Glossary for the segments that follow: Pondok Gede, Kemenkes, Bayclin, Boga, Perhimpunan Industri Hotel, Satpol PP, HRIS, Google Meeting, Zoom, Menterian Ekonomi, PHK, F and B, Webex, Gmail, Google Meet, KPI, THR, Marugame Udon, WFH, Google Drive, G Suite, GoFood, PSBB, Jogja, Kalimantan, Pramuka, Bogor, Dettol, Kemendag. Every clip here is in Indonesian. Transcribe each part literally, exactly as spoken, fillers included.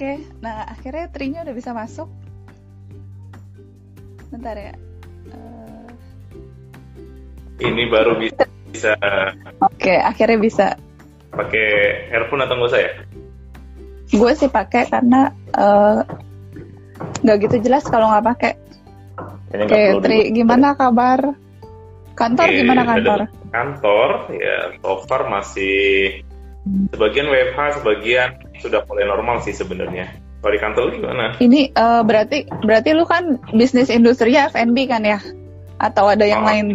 Oke, nah akhirnya Tri-nya udah bisa masuk. Bentar ya. Uh... Ini baru bisa. bisa. Oke, akhirnya bisa. Pakai earphone atau nggak usah ya? Gue sih pakai karena nggak uh, gitu jelas kalau nggak pakai. Oke, Tri, gimana kabar? Kantor Oke, gimana kantor? Kantor ya, so far masih sebagian W F H, sebagian sudah mulai normal sih sebenarnya. Kalau di kantor gimana? Ini uh, berarti berarti lu kan bisnis industrinya F and B kan ya? Atau ada yang oh. lain?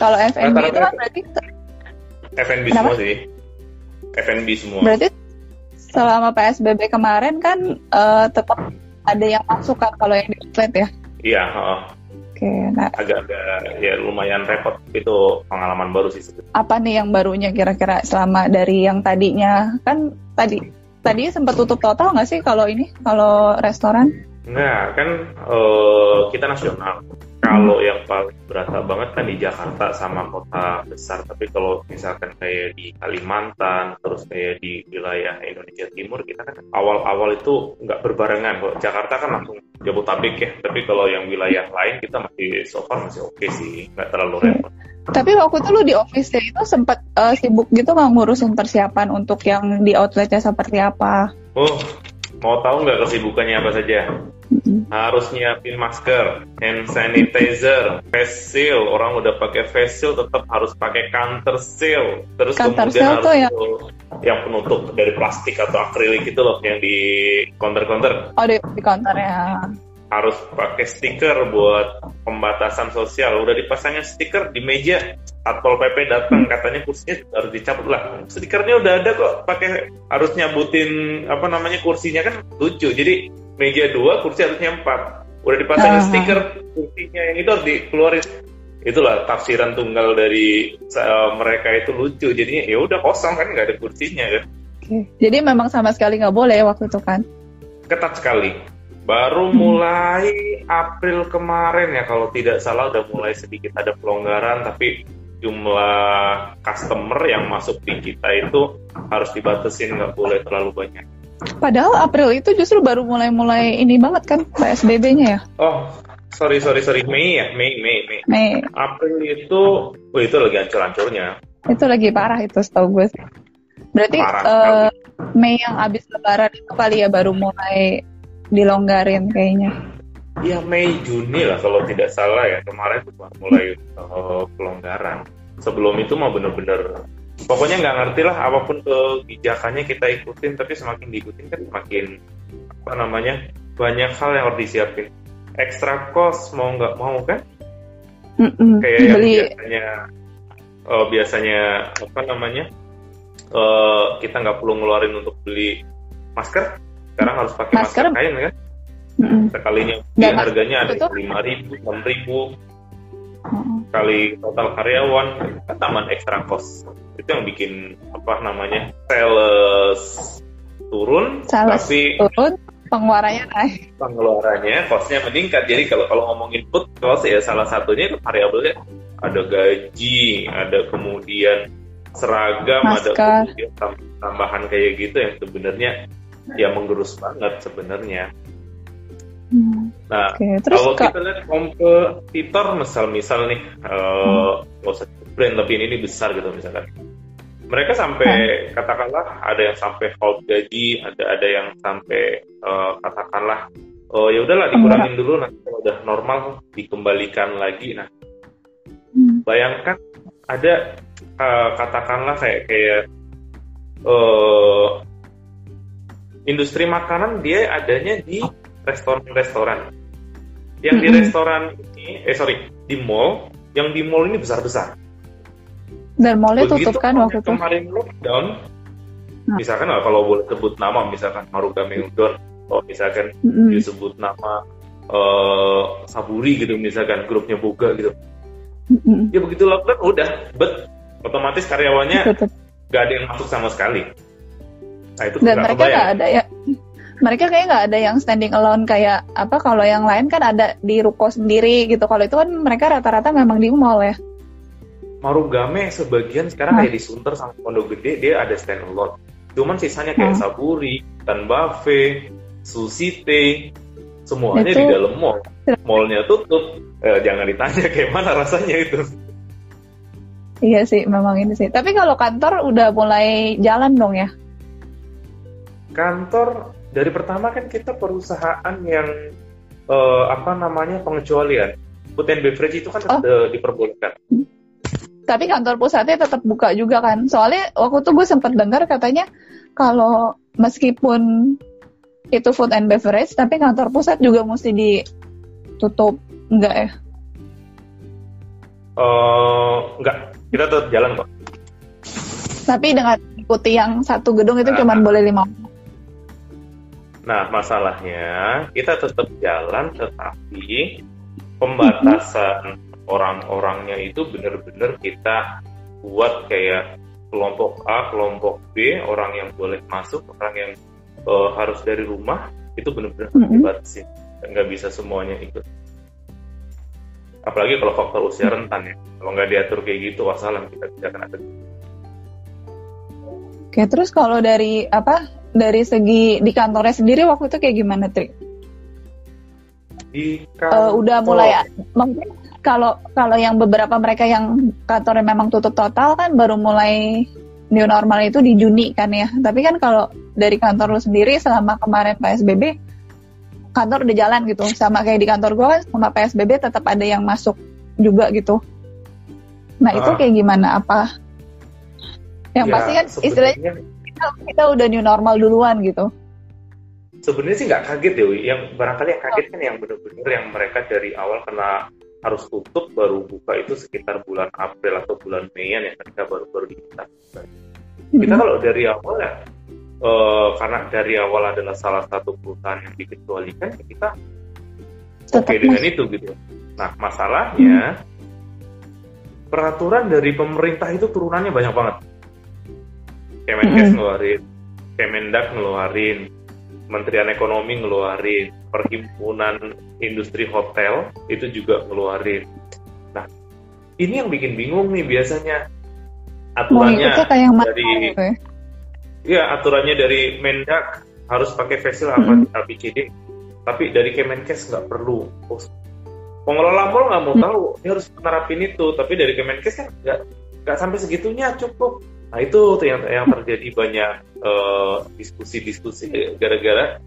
Kalau F and B itu kan berarti F and B semua sih. F and B semua. Berarti selama P S B B kemarin kan uh, tetap ada yang masuk kan kalau yang di outlet ya? Iya, oh. Oke, nah, agak-agak ya lumayan repot, itu pengalaman baru sih. Apa nih yang barunya kira-kira selama dari yang tadinya kan tadi tadi sempat tutup total nggak sih kalau ini kalau restoran? Nggak, kan uh, kita nasional. Kalau yang paling berasa banget kan di Jakarta sama kota besar, tapi kalau misalkan kayak di Kalimantan, terus kayak di wilayah Indonesia Timur, kita kan awal-awal itu nggak berbarengan. Kalau Jakarta kan langsung Jabodetabek ya, tapi kalau yang wilayah lain kita masih so far masih oke okay sih, nggak terlalu repot. Tapi waktu itu lu di office-nya itu sempat uh, sibuk gitu nggak ngurusin persiapan untuk yang di outlet-nya seperti apa? Oh, mau tahu nggak kesibukannya apa saja? Harus nyiapin masker, hand sanitizer, face shield. Orang udah pakai face shield tetap harus pakai counter shield. Terus counter kemudian harus yang... yang penutup dari plastik atau akrilik itu loh yang di counter-counter. Oh, di, di counter ya. Harus pakai stiker buat pembatasan sosial. Udah dipasangin stiker di meja. Satpol P P datang katanya kursinya harus dicabut lah. Stikernya udah ada kok. Pakai harus nyabutin apa namanya kursinya kan lucu. Jadi meja dua, kursi harusnya empat. Udah dipasangin uh-huh. stiker, kursinya yang itu harus dikeluarin. Itulah tafsiran tunggal dari uh, mereka itu lucu. Jadinya ya udah kosong kan, nggak ada kursinya kan. Okay. Jadi memang sama sekali nggak boleh waktu itu kan? Ketat sekali. Baru hmm. mulai April kemarin ya kalau tidak salah udah mulai sedikit ada pelonggaran, tapi jumlah customer yang masuk di kita itu harus dibatasin, nggak boleh terlalu banyak. Padahal April itu justru baru mulai-mulai ini banget kan P S B B-nya ya? Oh, sorry, sorry, sorry. Mei ya? Mei, Mei, Mei. Mei. April itu, oh itu lagi hancur-hancurnya. Itu lagi parah itu setahu gue sih. Berarti uh, Mei yang abis lebaran itu kali ya baru mulai dilonggarin kayaknya. Ya Mei, Juni lah kalau tidak salah ya. Kemarin itu mulai uh, pelonggaran. Sebelum itu mah bener-bener pokoknya nggak ngerti lah, apapun kebijakannya kita ikutin, tapi semakin diikutin kan semakin apa namanya banyak hal yang harus disiapin. Extra cost mau nggak mau kan? Mm-mm, kayak yang biasanya, uh, biasanya apa namanya uh, kita nggak perlu ngeluarin untuk beli masker, sekarang harus pakai masker, masker kain kan? Mm-mm. Sekalinya ya, harganya ada lima ribu, enam ribu. Kali total karyawan kan tambahan extra cost, itu yang bikin apa namanya sales turun, sales tapi turun, pengeluarannya naik, pengeluarannya costnya meningkat. Jadi kalau kalau ngomongin put cost ya salah satunya itu variabelnya ada gaji, ada kemudian seragam, masker, ada kemudian tambahan kayak gitu yang sebenarnya ya menggerus banget sebenarnya. Hmm. Nah, okay. Terus kalau kak... kita lihat kompetitor misal-misal nih, nggak usah brand tapi ini besar gitu misalkan. Mereka sampai hmm. katakanlah ada yang sampai hold gaji, ada ada yang sampai uh, katakanlah oh ya udahlah dikurangin dulu, nanti kalau udah normal dikembalikan lagi. Nah, hmm. bayangkan ada uh, katakanlah kayak kayak uh, industri makanan dia adanya di restoran-restoran. Yang mm-hmm. di restoran ini, eh sorry, di mall, yang di mall ini besar-besar. Dan mallnya tutup kan waktu itu? Kemarin lockdown, nah. misalkan kalau boleh sebut nama, misalkan Marugame Udon, kalau misalkan mm-hmm. disebut nama uh, Saburi gitu, misalkan grupnya Boga gitu. Mm-hmm. Ya begitu lockdown udah, bet, otomatis karyawannya tutup. Gak ada yang masuk sama sekali. Nah, itu dan mereka bayang. Gak ada ya. Mereka kayak nggak ada yang standing alone kayak apa kalau yang lain kan ada di ruko sendiri gitu. Kalau itu kan mereka rata-rata memang di mall ya. Marugame sebagian sekarang nah. kayak di Sunter sama Pondok Gede dia ada stand alone. Cuman sisanya kayak nah. Saburi, Tan Buffet, sushi teh, semuanya itu di dalam mall. Mallnya tutup, eh, jangan ditanya kayak mana rasanya itu. Iya sih, memang ini sih. Tapi kalau kantor udah mulai jalan dong ya? Kantor dari pertama kan kita perusahaan yang eh, apa namanya pengecualian. Food and beverage itu kan oh. ada diperbolehkan. Tapi kantor pusatnya tetap buka juga kan? Soalnya waktu itu gue sempat dengar katanya kalau meskipun itu food and beverage, tapi kantor pusat juga mesti ditutup, enggak ya? Uh, enggak, kita tetap jalan kok. Tapi dengan ikuti yang satu gedung itu nah, cuma boleh lima. Nah, masalahnya kita tetap jalan, tetapi pembatasan mm-hmm. orang-orangnya itu benar-benar kita buat kayak kelompok A, kelompok B, orang yang boleh masuk, orang yang e, harus dari rumah, itu benar-benar mm-hmm. dibatasi. Nggak bisa semuanya ikut. Apalagi kalau faktor usia rentan ya. Kalau nggak diatur kayak gitu, wassalam, kita tidak akan ada. Oke, terus kalau dari apa? Dari segi di kantornya sendiri waktu itu kayak gimana, Tri? Di kantor. E, udah mulai mungkin Kalau kalau yang beberapa mereka yang kantornya memang tutup total kan baru mulai new normal itu di Juni kan ya. Tapi kan kalau dari kantor lu sendiri selama kemarin P S B B, kantor udah jalan gitu. Sama kayak di kantor gue kan sama P S B B tetap ada yang masuk juga gitu. Nah itu kayak gimana apa? Yang ya, pasti kan istilahnya kita, kita udah new normal duluan gitu. Sebenarnya sih nggak kaget ya, Wi. Yang barangkali yang kaget kan yang benar-benar yang mereka dari awal kena harus tutup baru buka itu sekitar bulan April atau bulan Mei-an ya ketika baru-baru kita. Mm-hmm. Kita kalau dari awal ya, e, karena dari awal adalah salah satu perusahaan yang dikecualikan, kita oke okay dengan itu gitu. Nah masalahnya mm-hmm. peraturan dari pemerintah itu turunannya banyak banget. Kemenkes mm-hmm. ngeluarin, Kemendag ngeluarin, Menterian Ekonomi ngeluarin, Perhimpunan Industri Hotel itu juga ngeluarin. Nah, ini yang bikin bingung nih biasanya aturannya oh, dari, ya? ya aturannya dari Mendag harus pakai facial apa mm-hmm. R P C D, tapi dari Kemenkes nggak perlu. Oh, pengelola mall nggak mau mm-hmm. tahu, dia harus menerapin itu, tapi dari Kemenkes kan nggak nggak sampai segitunya cukup. Nah itu yang yang terjadi banyak uh, diskusi-diskusi gara-gara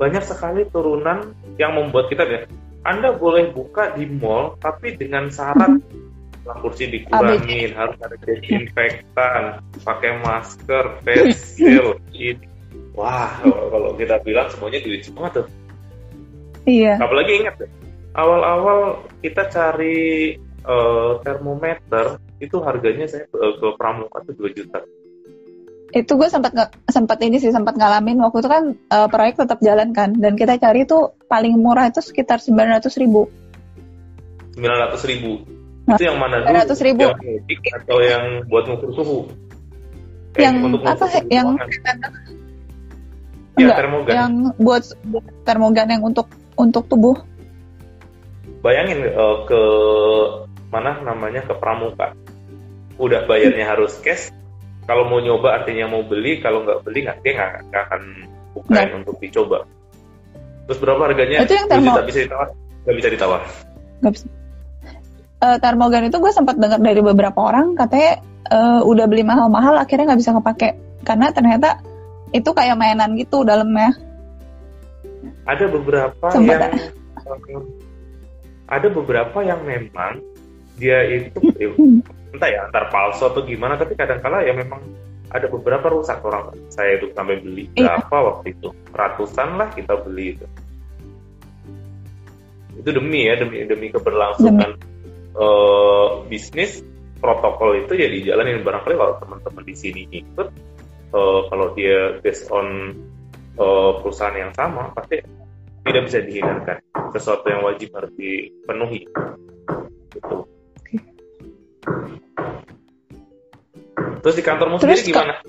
banyak sekali turunan yang membuat kita ya, Anda boleh buka di mall tapi dengan syarat mm-hmm. kursi dikurangin, A B C. Harus ada disinfektan, pakai masker, face shield. Wah, kalau kita bilang semuanya duit semua tuh. Iya. Apalagi ingat ya, awal-awal kita cari uh, termometer itu harganya saya uh, ke Pramuka tuh dua juta. Itu gue sempat sempat ini sih sempat ngalamin waktu itu kan uh, proyek tetap jalan kan dan kita cari tuh paling murah itu sekitar sembilan ratus ribu. sembilan ratus ribu. Nah, itu yang mana dulu? sembilan ratus ribu. Yang mudik atau yang buat ngukur suhu? Eh, yang untuk apa suhu yang ya, enggak, termogan. Yang buat termogan yang untuk untuk tubuh. Bayangin uh, ke mana namanya ke Pramuka. Udah bayarnya harus cash. Kalau mau nyoba artinya mau beli, kalau nggak beli nggak dia nggak akan bukain untuk dicoba. Terus berapa harganya? Itu yang termo... bisa ditawar? Nggak bisa ditawar. Nggak bisa. Uh, termogan itu gue sempat dengar dari beberapa orang katanya uh, udah beli mahal-mahal akhirnya nggak bisa kepake karena ternyata itu kayak mainan gitu dalamnya. Ada beberapa sempat yang ada. ada beberapa yang memang dia itu eh, entah ya antar palsu atau gimana tapi kadang-kala ya memang ada beberapa rusak orang saya itu sampai beli berapa iya. waktu itu ratusan lah kita beli itu itu demi ya demi demi keberlangsungan demi. Uh, bisnis protokol itu ya dijalanin barangkali kalau teman-teman di sini ikut uh, kalau dia based on uh, perusahaan yang sama pasti tidak bisa dihindarkan sesuatu yang wajib harus dipenuhi gitu. Terus di kantormu sendiri gimana?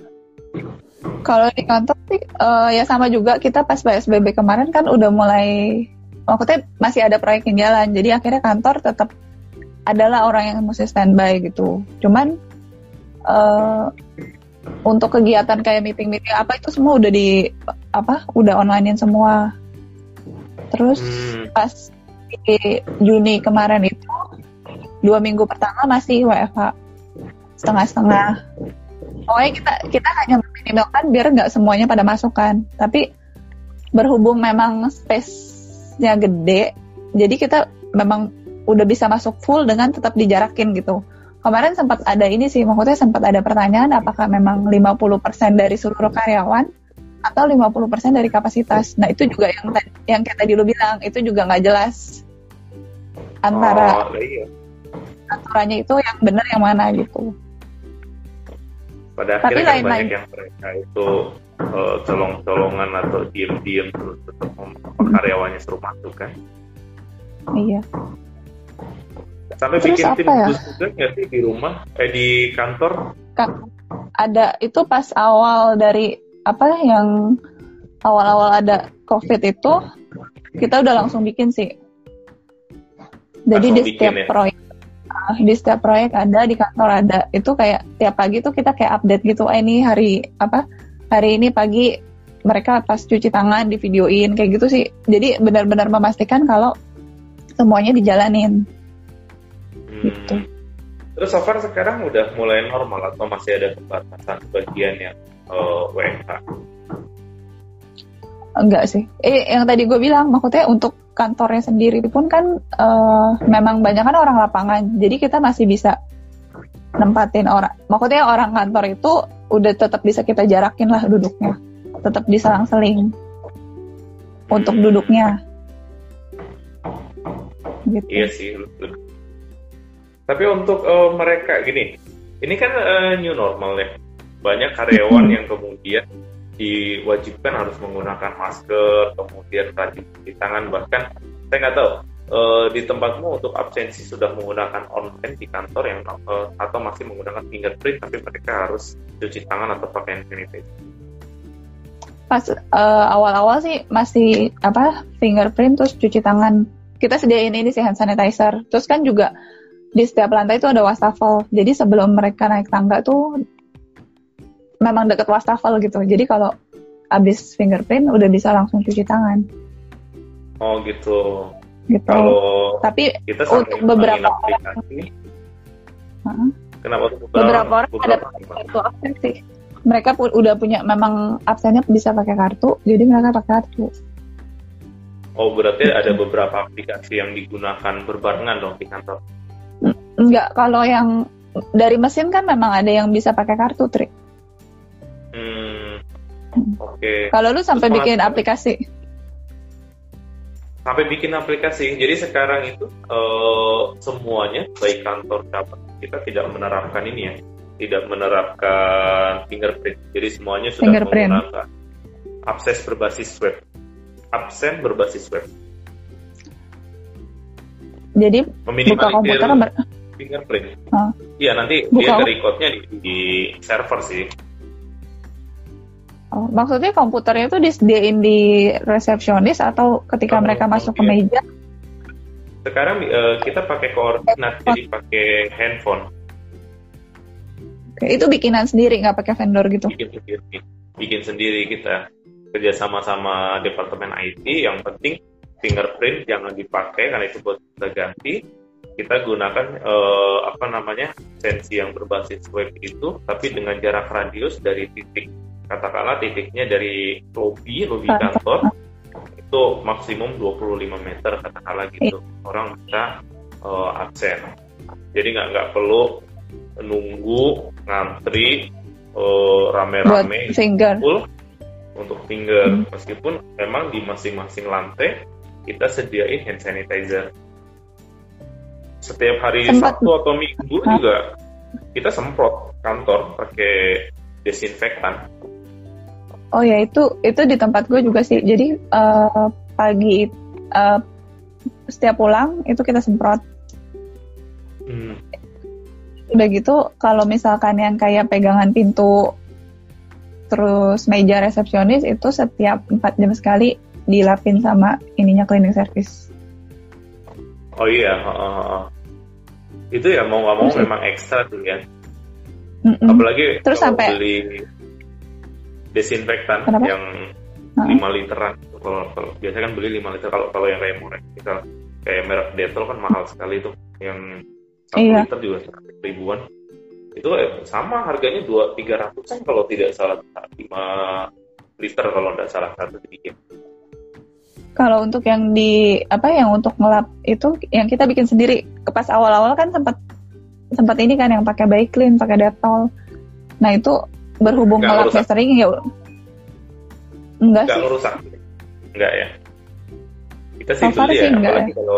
Kalau di kantor sih uh, ya sama juga kita pas P S B B kemarin kan udah mulai waktu masih ada proyek yang jalan jadi akhirnya kantor tetap adalah orang yang mesti standby gitu. Cuman uh, untuk kegiatan kayak meeting-meeting apa itu semua udah di apa udah onlinein semua. Terus hmm. pas di Juni kemarin itu dua minggu pertama masih W F H setengah-setengah. Pokoknya kita kita hanya meminimalkan biar nggak semuanya pada masukan. Tapi berhubung memang space-nya gede, jadi kita memang udah bisa masuk full dengan tetap dijarakin gitu. Kemarin sempat ada ini sih, maksudnya sempat ada pertanyaan apakah memang lima puluh persen dari seluruh karyawan atau lima puluh persen dari kapasitas. Nah itu juga yang yang kayak tadi lu bilang, itu juga nggak jelas antara oh, iya. aturannya itu yang benar yang mana gitu. Pada tapi akhirnya kan banyak yang mereka itu uh, colong-colongan atau diem-diem terus tetap karyawannya suruh masuk kan. Iya. Sampai terus bikin tim ya? Juga nggak sih di rumah, eh di kantor? Kan, ada itu pas awal dari apa yang awal-awal ada COVID itu kita udah langsung bikin sih. Jadi langsung di setiap bikin, ya? proyek, di setiap proyek ada, di kantor ada. Itu kayak tiap pagi tuh kita kayak update gitu. Eh ini hari apa? Hari ini pagi mereka pas cuci tangan di videoin kayak gitu sih. Jadi benar-benar memastikan kalau semuanya dijalanin. Gitu. Hmm. Terus so far sekarang udah mulai normal atau masih ada pembatasan bagian yang uh, W F H? Enggak sih. Eh, yang tadi gue bilang maksudnya untuk kantornya sendiri pun kan uh, memang banyak kan orang lapangan. Jadi kita masih bisa nempatin orang. Maksudnya orang kantor itu udah tetap bisa kita jarakin lah duduknya. Tetap diselang-seling hmm. untuk duduknya. Gitu. Iya sih. Tapi untuk uh, mereka gini, ini kan uh, new normal ya, banyak karyawan yang kemudian diwajibkan harus menggunakan masker, kemudian rajin cuci tangan, bahkan saya nggak tahu uh, di tempatmu untuk absensi sudah menggunakan online di kantor yang uh, atau masih menggunakan fingerprint tapi mereka harus cuci tangan atau pakaian sanitizer. Pas uh, awal-awal sih masih apa fingerprint terus cuci tangan, kita sediain ini sih hand sanitizer, terus kan juga di setiap lantai itu ada wastafel. Jadi sebelum mereka naik tangga tuh memang deket wastafel gitu. Jadi kalau abis fingerprint udah bisa langsung cuci tangan. Oh gitu. Gitu. Kalau tapi kita untuk beberapa orang, uh-huh. kenapa beberapa, beberapa orang beberapa ada pakai kartu absen sih. Mereka pu- udah punya memang absennya bisa pakai kartu. Jadi mereka pakai kartu. Oh berarti gitu. Ada beberapa aplikasi yang digunakan berbarengan dong di kantor. Enggak, kalau yang dari mesin kan memang ada yang bisa pakai kartu, Tri. Hmm, oke. Okay. Kalau lu sampai terus bikin aplikasi? Sampai bikin aplikasi. Jadi sekarang itu uh, semuanya, baik kantor, dapat kita tidak menerapkan ini ya, tidak menerapkan fingerprint. Jadi semuanya sudah menggunakan absen berbasis web. Absen berbasis web. Jadi buka komputer ber- fingerprint. Iya, oh. nanti buka dia record-nya di, di server sih. Oh, maksudnya komputernya itu disediain di resepsionis atau ketika oh, mereka masuk ke meja? Sekarang uh, kita pakai koordinat, handphone. Jadi pakai handphone. Oke, itu bikinan sendiri, nggak pakai vendor gitu? Bikin sendiri, bikin sendiri kita kerja sama-sama departemen I T. Yang penting fingerprint jangan dipakai karena itu buat kita ganti. Kita gunakan eh, apa namanya sensi yang berbasis web itu, tapi dengan jarak radius dari titik, katakanlah titiknya dari lobby lobby kantor itu maksimum dua puluh lima meter katakanlah gitu. Orang bisa eh, absen, jadi nggak nggak perlu nunggu ngantri eh, rame-rame full untuk finger. Meskipun memang di masing-masing lantai kita sediain hand sanitizer. Setiap hari sempat. Sabtu atau Minggu Hah? juga kita semprot kantor pakai desinfektan. Oh ya, itu itu di tempat gue juga sih. Jadi uh, pagi uh, setiap pulang itu kita semprot. Hmm. Udah gitu kalau misalkan yang kayak pegangan pintu terus meja resepsionis itu setiap empat jam sekali dilapin sama ininya cleaning service. Oh iya, uh, itu ya mau nggak mau terus, memang ekstra tuh ya. Mm-mm. Apalagi terus sampai beli desinfektan. Kenapa? Yang lima literan kalau, kalau biasanya kan beli lima liter kalau kalau yang kayak murah, misal kayak merek Dettol kan mahal sekali tuh, yang satu iya. liter juga ribuan, itu eh, sama harganya dua tiga ratusan kalau tidak salah, lima liter kalau tidak salah satu dibikin. Kalau untuk yang di apa yang untuk ngelap itu yang kita bikin sendiri, pas awal-awal kan sempat sempat ini kan yang pakai Bayclin, pakai Dettol. Nah itu berhubung ngelap mastering ya enggak, enggak sih. Ngerusak. Enggak ya. Kita sih dulu ya, apalagi ya. Kalau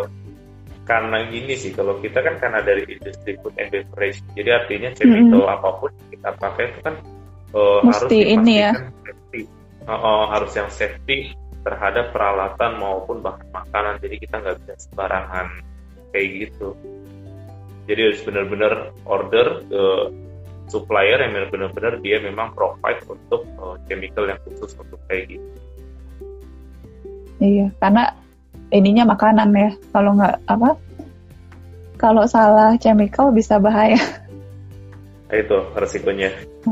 karena gini sih, kalau kita kan karena dari industri food and beverage, jadi artinya chemical mm-hmm. apapun kita pakai itu kan uh, harus dipastikan ini ya. safety, uh, uh, harus yang safety terhadap peralatan maupun bahan makanan, jadi kita nggak bisa sembarangan kayak gitu. Jadi harus benar-benar order ke supplier yang benar-benar dia memang provide untuk uh, chemical yang khusus untuk kayak gitu. Iya, karena ininya makanan ya, kalau nggak apa, kalau salah chemical bisa bahaya. Itu resikonya. Nah,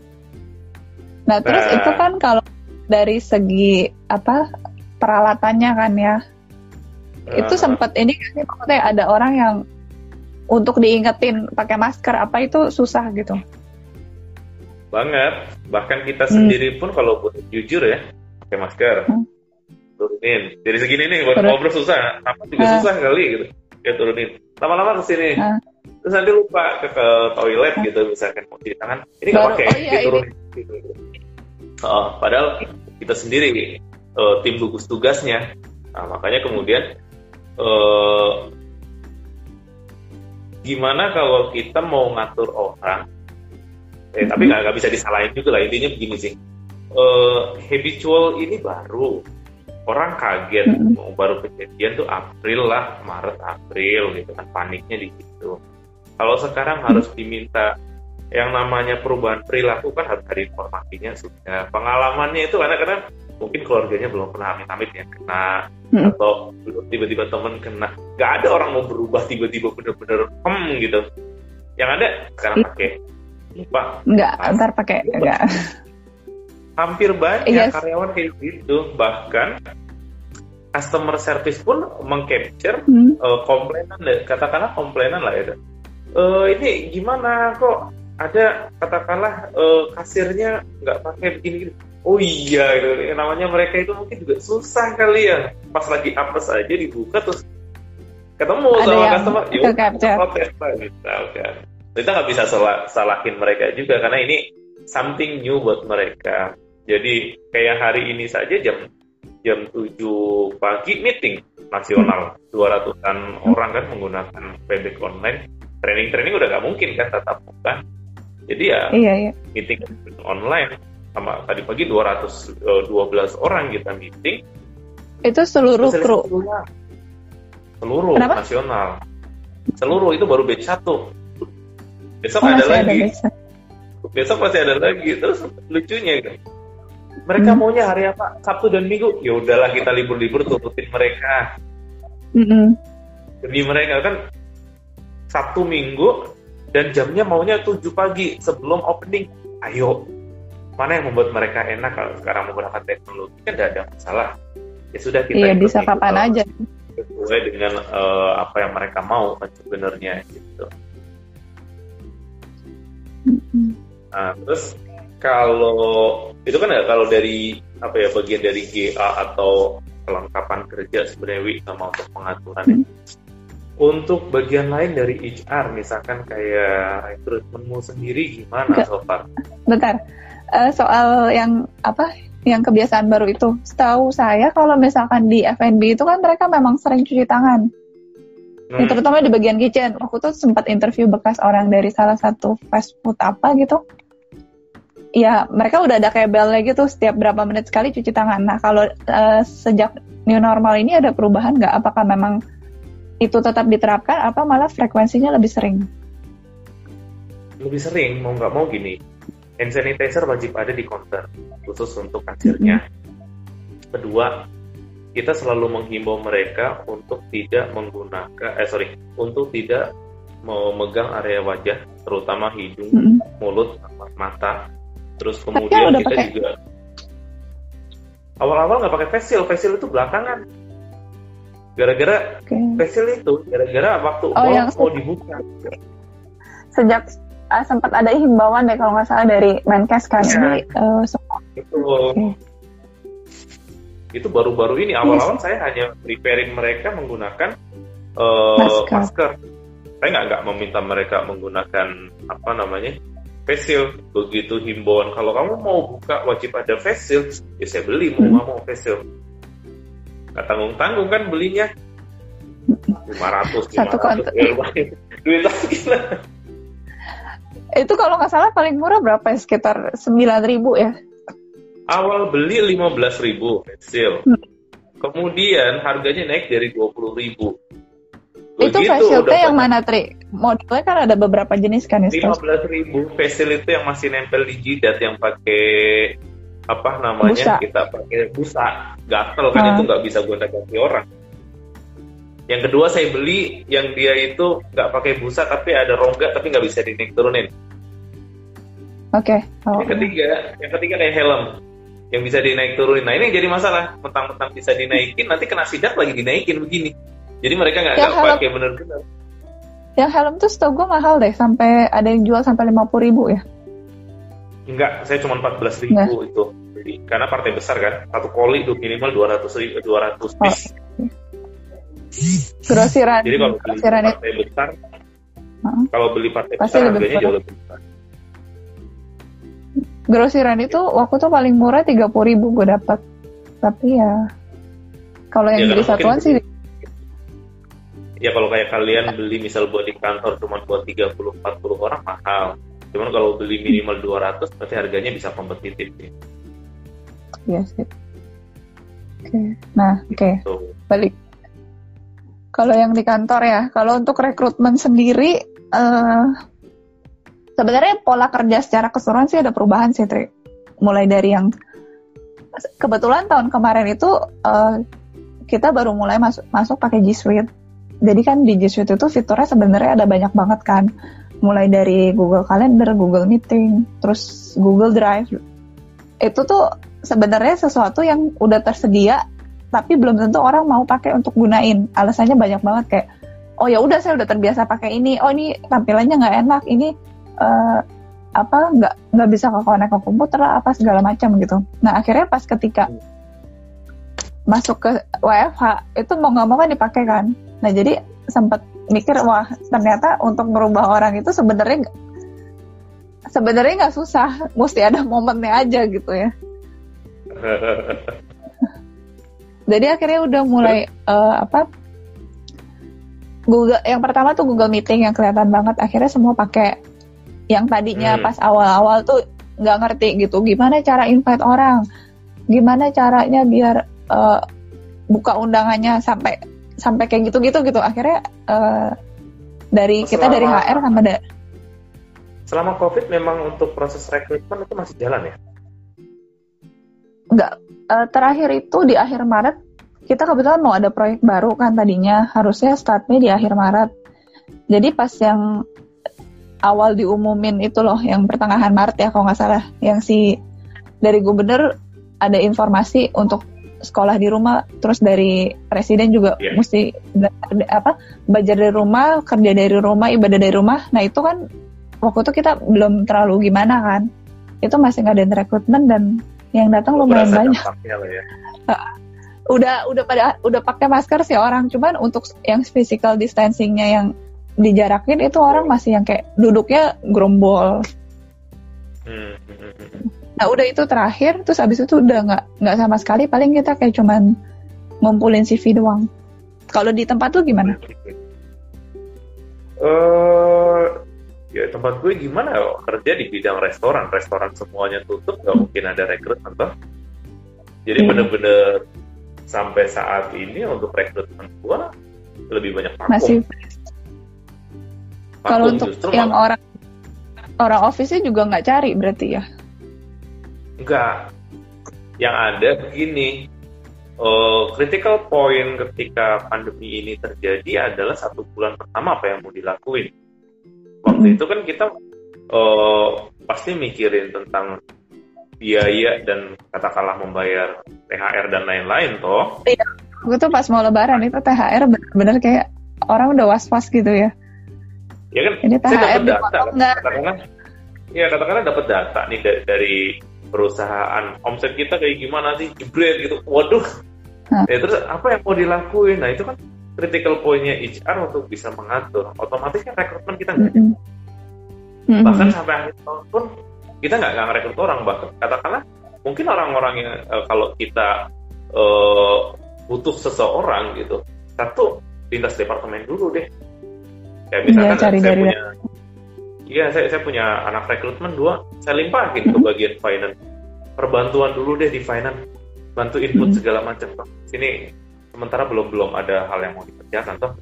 nah terus itu kan kalau dari segi apa peralatannya kan ya, uh, itu sempat ini kan maksudnya ada orang yang untuk diingetin pakai masker apa itu susah gitu banget, bahkan kita hmm. sendiri pun kalau buat jujur ya pakai masker hmm. turunin dari segini nih buat ngobrol susah, apa juga uh. susah kali gitu ya, turunin lama-lama kesini uh. terus nanti lupa ke, ke toilet uh. gitu misalkan mau cuci tangan ini nggak pakai oh, iya, diturunin gitu. Oh, padahal kita sendiri uh, tim gugus tugasnya, nah, makanya kemudian uh, gimana kalau kita mau ngatur orang, eh, mm-hmm. tapi nggak bisa disalahin juga lah, intinya begini sih, uh, habitual ini baru, orang kaget, mm-hmm. baru kejadian tuh April lah, Maret April gitu kan, paniknya di situ. Kalau sekarang harus diminta yang namanya perubahan perilaku kan harus ada informasinya sudah, pengalamannya itu anak-anak mungkin keluarganya belum pernah amit-amit ya kena hmm. atau tiba-tiba teman kena, nggak ada orang mau berubah tiba-tiba bener-bener hmm gitu, yang ada sekarang pakai lupa nggak antar pakai nggak hampir banyak yes. karyawan kayak gitu, bahkan customer service pun mengcapture hmm. uh, komplainan, katakanlah komplainan lah ya, uh, ini gimana kok ada katakanlah uh, kasirnya nggak pakai begini-gini. Oh iya, gitu. Namanya mereka itu mungkin juga susah kali ya. Pas lagi apes aja dibuka terus ketemu ada sama customer, yuk protes lah gitu kan. Kita nggak bisa salah, salahin mereka juga karena ini something new buat mereka. Jadi kayak hari ini saja jam jam tujuh pagi meeting nasional hmm. dua ratusan hmm. orang kan menggunakan Webex online. Training-training udah nggak mungkin kan tatap muka. Jadi ya iya, iya. meeting online sama tadi pagi dua ratus dua belas orang kita meeting. Itu seluruh kru. Seluruh Kenapa? Nasional. Seluruh itu baru batch satu. Besok oh, ada lagi. Ada Besok masih ada lagi. Terus lucunya kan. Mereka hmm. maunya hari apa? Sabtu dan Minggu. Ya udahlah kita libur-libur turutin mereka. Hmm. Demi mereka kan Sabtu Minggu dan jamnya maunya tujuh pagi sebelum opening. Ayo, mana yang membuat mereka enak kalau sekarang menggunakan teknologi kan tidak ada masalah. Ya sudah kita iya, bisa kapan uh, aja sesuai dengan uh, apa yang mereka mau sebenarnya gitu. Nah, terus kalau itu kan ya, kalau dari apa ya bagian dari G A atau kelengkapan kerja sebenarnya sama untuk pengaturan. Hmm. Untuk bagian lain dari H R misalkan kayak rekrutmenmu sendiri gimana so far? Bentar. Soal yang apa yang kebiasaan baru itu, setahu saya kalau misalkan di F and B itu kan mereka memang sering cuci tangan hmm. ya, terutama di bagian kitchen. Aku tuh sempat interview bekas orang dari salah satu fast food apa gitu ya, mereka udah ada kayak belnya gitu setiap berapa menit sekali cuci tangan. Nah kalau uh, sejak new normal ini ada perubahan nggak, apakah memang itu tetap diterapkan apa malah frekuensinya lebih sering? Lebih sering, mau nggak mau gini, hand sanitizer wajib ada di counter khusus untuk kasirnya. Mm-hmm. Kedua, kita selalu menghimbau mereka untuk tidak menggunakan, eh sorry, untuk tidak memegang area wajah, terutama hidung, mm-hmm. mulut, mata. Terus kemudian kita pakai juga awal-awal nggak pakai facial, facial itu belakangan. Gara-gara okay. facial itu, gara-gara waktu oh, yang mau se- dibuka. Sejak uh, sempat ada himbauan deh kalau nggak salah dari Menkes kan. Jadi uh, semua. Itu, okay. itu baru-baru ini awal-awal yes. saya hanya preparein mereka menggunakan uh, masker. masker. Saya nggak nggak meminta mereka menggunakan apa namanya. Facial, begitu himbauan kalau kamu mau buka wajib ada facial, ya saya beli mau nggak mau facial. Nggak tanggung-tanggung kan belinya lima ratus, satu konten. Duit lagi lah. Itu kalau nggak salah paling murah berapa ya? Sekitar sembilan ribu ya? Awal beli lima belas ribu facial, kemudian harganya naik dari dua puluh ribu. Itu facial itu yang mana, Tri? Modelnya kan ada beberapa jenis kan ya? lima belas ribu facial itu yang masih nempel di jidat, yang pakai apa namanya, busa. Kita pakai busa gatel kan, hmm. itu nggak bisa gonta ganti orang. Yang kedua saya beli yang dia itu nggak pakai busa tapi ada rongga, tapi nggak bisa dinaik turunin. Oke. Okay. Oh. Yang ketiga, yang ketiga kayak helm yang bisa dinaik turunin. Nah ini yang jadi masalah, mentang-mentang bisa dinaikin nanti kena sidak lagi dinaikin begini. Jadi mereka nggak nggak pakai benar-benar. Yang helm tuh setahu gue mahal deh, sampai ada yang jual sampai lima puluh ribu ya? Enggak, saya cuma empat belas ribu nah. itu. Jadi, karena partai besar kan, satu koli itu minimal dua ratus ribu, dua ratus oh. piece. Grosiran. Jadi kalau beli partai besar, uh-huh. kalau beli partai pasti besar harganya jauh lebih besar. Grosiran itu waktu tuh paling murah tiga puluh ribu gue dapat, tapi ya kalau yang ya, beli satuan sih. Ya kalau kayak kalian beli misal buat di kantor cuma buat tiga puluh empat puluh orang mahal. Cuman kalau beli minimal dua ratus berarti harganya bisa kompetitif sih. Iya sih. Oke. Nah, oke. Okay. So. Balik. Kalau yang di kantor ya, kalau untuk rekrutmen sendiri uh, sebenarnya pola kerja secara keseluruhan sih ada perubahan sih, Tri. Mulai dari yang kebetulan tahun kemarin itu uh, kita baru mulai masuk masuk pakai G Suite. Jadi kan di G Suite itu fiturnya sebenarnya ada banyak banget kan. Mulai dari Google Calendar, Google Meeting, terus Google Drive. Itu tuh sebenarnya sesuatu yang udah tersedia, tapi belum tentu orang mau pakai untuk gunain. Alasannya banyak banget kayak, oh ya udah saya udah terbiasa pakai ini, oh ini tampilannya nggak enak, ini uh, apa nggak nggak bisa ke-connect ke komputer lah, apa segala macam gitu. Nah akhirnya pas ketika masuk ke W F H itu mau nggak mau kan dipakai kan. Nah jadi sempat mikir, wah ternyata untuk merubah orang itu sebenarnya sebenarnya nggak susah, mesti ada momennya aja gitu ya. Jadi akhirnya udah mulai uh, apa Google, yang pertama tuh Google Meeting yang kelihatan banget. Akhirnya semua pakai, yang tadinya hmm. pas awal-awal tuh nggak ngerti gitu, gimana cara invite orang, gimana caranya biar uh, buka undangannya sampai sampai kayak gitu-gitu gitu. Akhirnya uh, dari selama, kita dari H R sama ada. Selama COVID memang untuk proses rekrutmen itu masih jalan ya? Enggak, uh, terakhir itu di akhir Maret kita kebetulan mau ada proyek baru kan, tadinya harusnya startnya di akhir Maret. Jadi pas yang awal diumumin itu loh, yang pertengahan Maret ya kalau nggak salah, yang si dari gubernur ada informasi untuk sekolah di rumah, terus dari presiden juga yeah. mesti apa belajar dari rumah, kerja dari rumah, ibadah dari rumah. Nah itu kan waktu itu kita belum terlalu gimana kan, itu masih ngadain rekrutmen dan yang datang lumayan banyak. Ya. udah udah pada udah pakai masker sih orang, cuman untuk yang physical distancingnya yang dijarakin itu orang masih yang kayak duduknya gerombol. Nah udah itu terakhir, terus abis itu udah nggak nggak sama sekali, paling kita kayak cuman ngumpulin C V doang. Kalau di tempat lu gimana? Uh, ya tempat gue gimana? Kerja di bidang restoran, restoran semuanya tutup, nggak mungkin ada rekrutmen toh. Jadi hmm. bener-bener sampai saat ini untuk rekrutmen gue lebih banyak vakum. Masih. Kalau untuk yang malah. orang orang office-nya juga nggak cari berarti ya? Enggak, yang ada begini, uh, critical point ketika pandemi ini terjadi adalah satu bulan pertama apa yang mau dilakuin. Waktu itu kan kita uh, pasti mikirin tentang biaya dan katakanlah membayar T H R dan lain-lain toh. Iya, gue tuh pas mau lebaran itu T H R bener-bener kayak orang udah was-was gitu ya. Ya kan, ini T H R dipotong nggak? Iya, katakanlah dapat data nih dari, dari perusahaan omset kita kayak gimana sih, jebret gitu, waduh. Nah. Ya terus apa yang mau dilakuin? Nah itu kan critical point-nya H R untuk bisa mengatur. Otomatisnya rekrutmen kita nggak. Mm-hmm. Bahkan mm-hmm. sampai akhir tahun pun kita nggak nggak ngerekrut orang, bahkan katakanlah mungkin orang-orang yang e, kalau kita e, butuh seseorang gitu, satu lintas departemen dulu deh. Kayak misalkan ya, cari, saya cari. punya, iya saya, saya punya anak rekrutmen dua, saya limpahin mm-hmm. ke bagian finance, perbantuan dulu deh di finance. Bantu input hmm. segala macam toh. Sini sementara belum belum ada hal yang mau dikerjakan toh.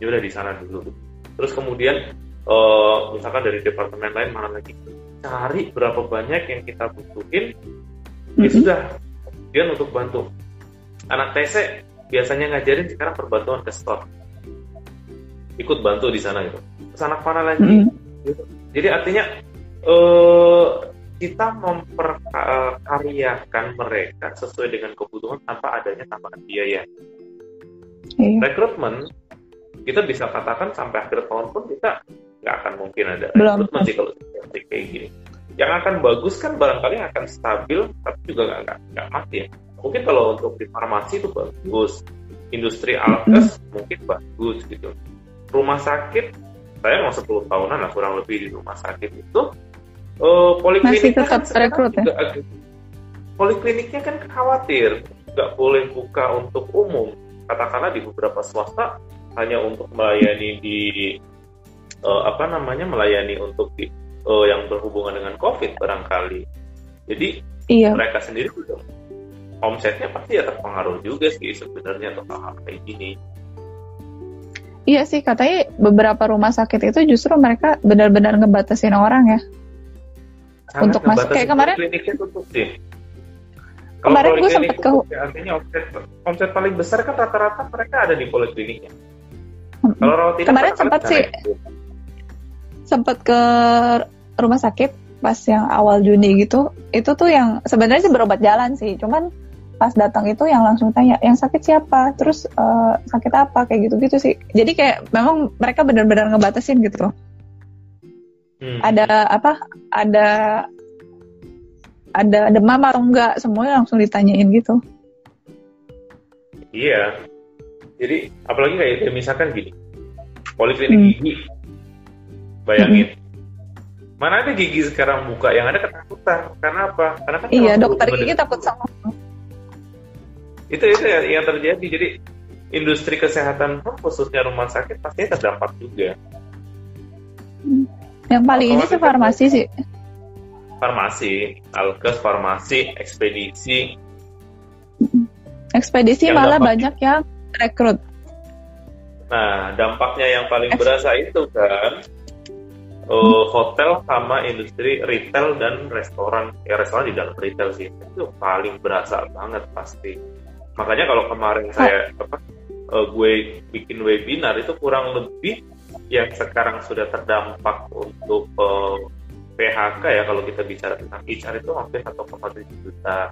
Ya udah di sana dulu. Terus kemudian uh, misalkan dari departemen lain mana lagi cari berapa banyak yang kita butuhin, hmm. ya sudah. Kemudian untuk bantu anak T C biasanya ngajarin sekarang perbantuan ke store. Ikut bantu di sana gitu. Terus anak mana lagi? Hmm. Gitu. Jadi artinya uh, kita memperkaryakan mereka sesuai dengan kebutuhan tanpa adanya tambahan biaya. Iya. Rekrutmen, kita bisa katakan sampai akhir tahun pun kita nggak akan mungkin ada rekrutmen sih kalau kayak gini. Yang akan bagus kan barangkali akan stabil, tapi juga nggak nggak mati ya. Mungkin kalau untuk di farmasi itu bagus, industri alat gas hmm. mungkin bagus gitu. Rumah sakit, saya mau sepuluh tahunan lah kurang lebih di rumah sakit itu, Uh, polikliniknya kan rekrut, ya? Agak, polikliniknya kan khawatir nggak boleh buka untuk umum, katakanlah di beberapa swasta hanya untuk melayani di uh, apa namanya melayani untuk di, uh, yang berhubungan dengan COVID barangkali. Jadi iya. mereka sendiri udah omsetnya pasti ya terpengaruh juga sih sebenarnya untuk hal kayak gini. Iya sih, katanya beberapa rumah sakit itu justru mereka benar-benar ngebatasin orang ya. Sangat untuk masuk kayak kemarin kliniknya tutup sih. Kalau kemarin gue sempat ke ya, artinya omset, omset paling besar kan rata-rata mereka ada di polikliniknya. Hmm. Kalau rawat inap kemarin sempat sih sempat ke rumah sakit pas yang awal Juni gitu. Itu tuh yang sebenarnya sih berobat jalan sih, cuman pas datang itu yang langsung tanya yang sakit siapa, terus uh, sakit apa kayak gitu-gitu sih. Jadi kayak memang mereka benar-benar ngebatasin gitu loh. Hmm. Ada apa? Ada ada demam atau enggak? Semuanya langsung ditanyain gitu. Iya. Jadi apalagi kayak misalkan gini, poliklinik hmm. gigi, bayangin. Hmm. Mana ada gigi sekarang buka? Yang ada ketakutan. Karena apa? Karena kan iya, dokter gigi takut sama. Itu itu yang terjadi. Jadi industri kesehatan pun khususnya rumah sakit pastinya terdampak juga. Hmm. Yang paling ini sih farmasi sih. Farmasi, alkes, farmasi, ekspedisi. Ekspedisi yang malah banyak yang rekrut. Nah, dampaknya yang paling berasa itu kan uh, hotel sama industri retail dan restoran. Ya restoran di dalam retail sih itu paling berasa banget pasti. Makanya kalau kemarin saya apa, uh, gue bikin webinar itu kurang lebih yang sekarang sudah terdampak untuk uh, P H K ya kalau kita bicara tentang H R itu hampir satu koma tujuh juta.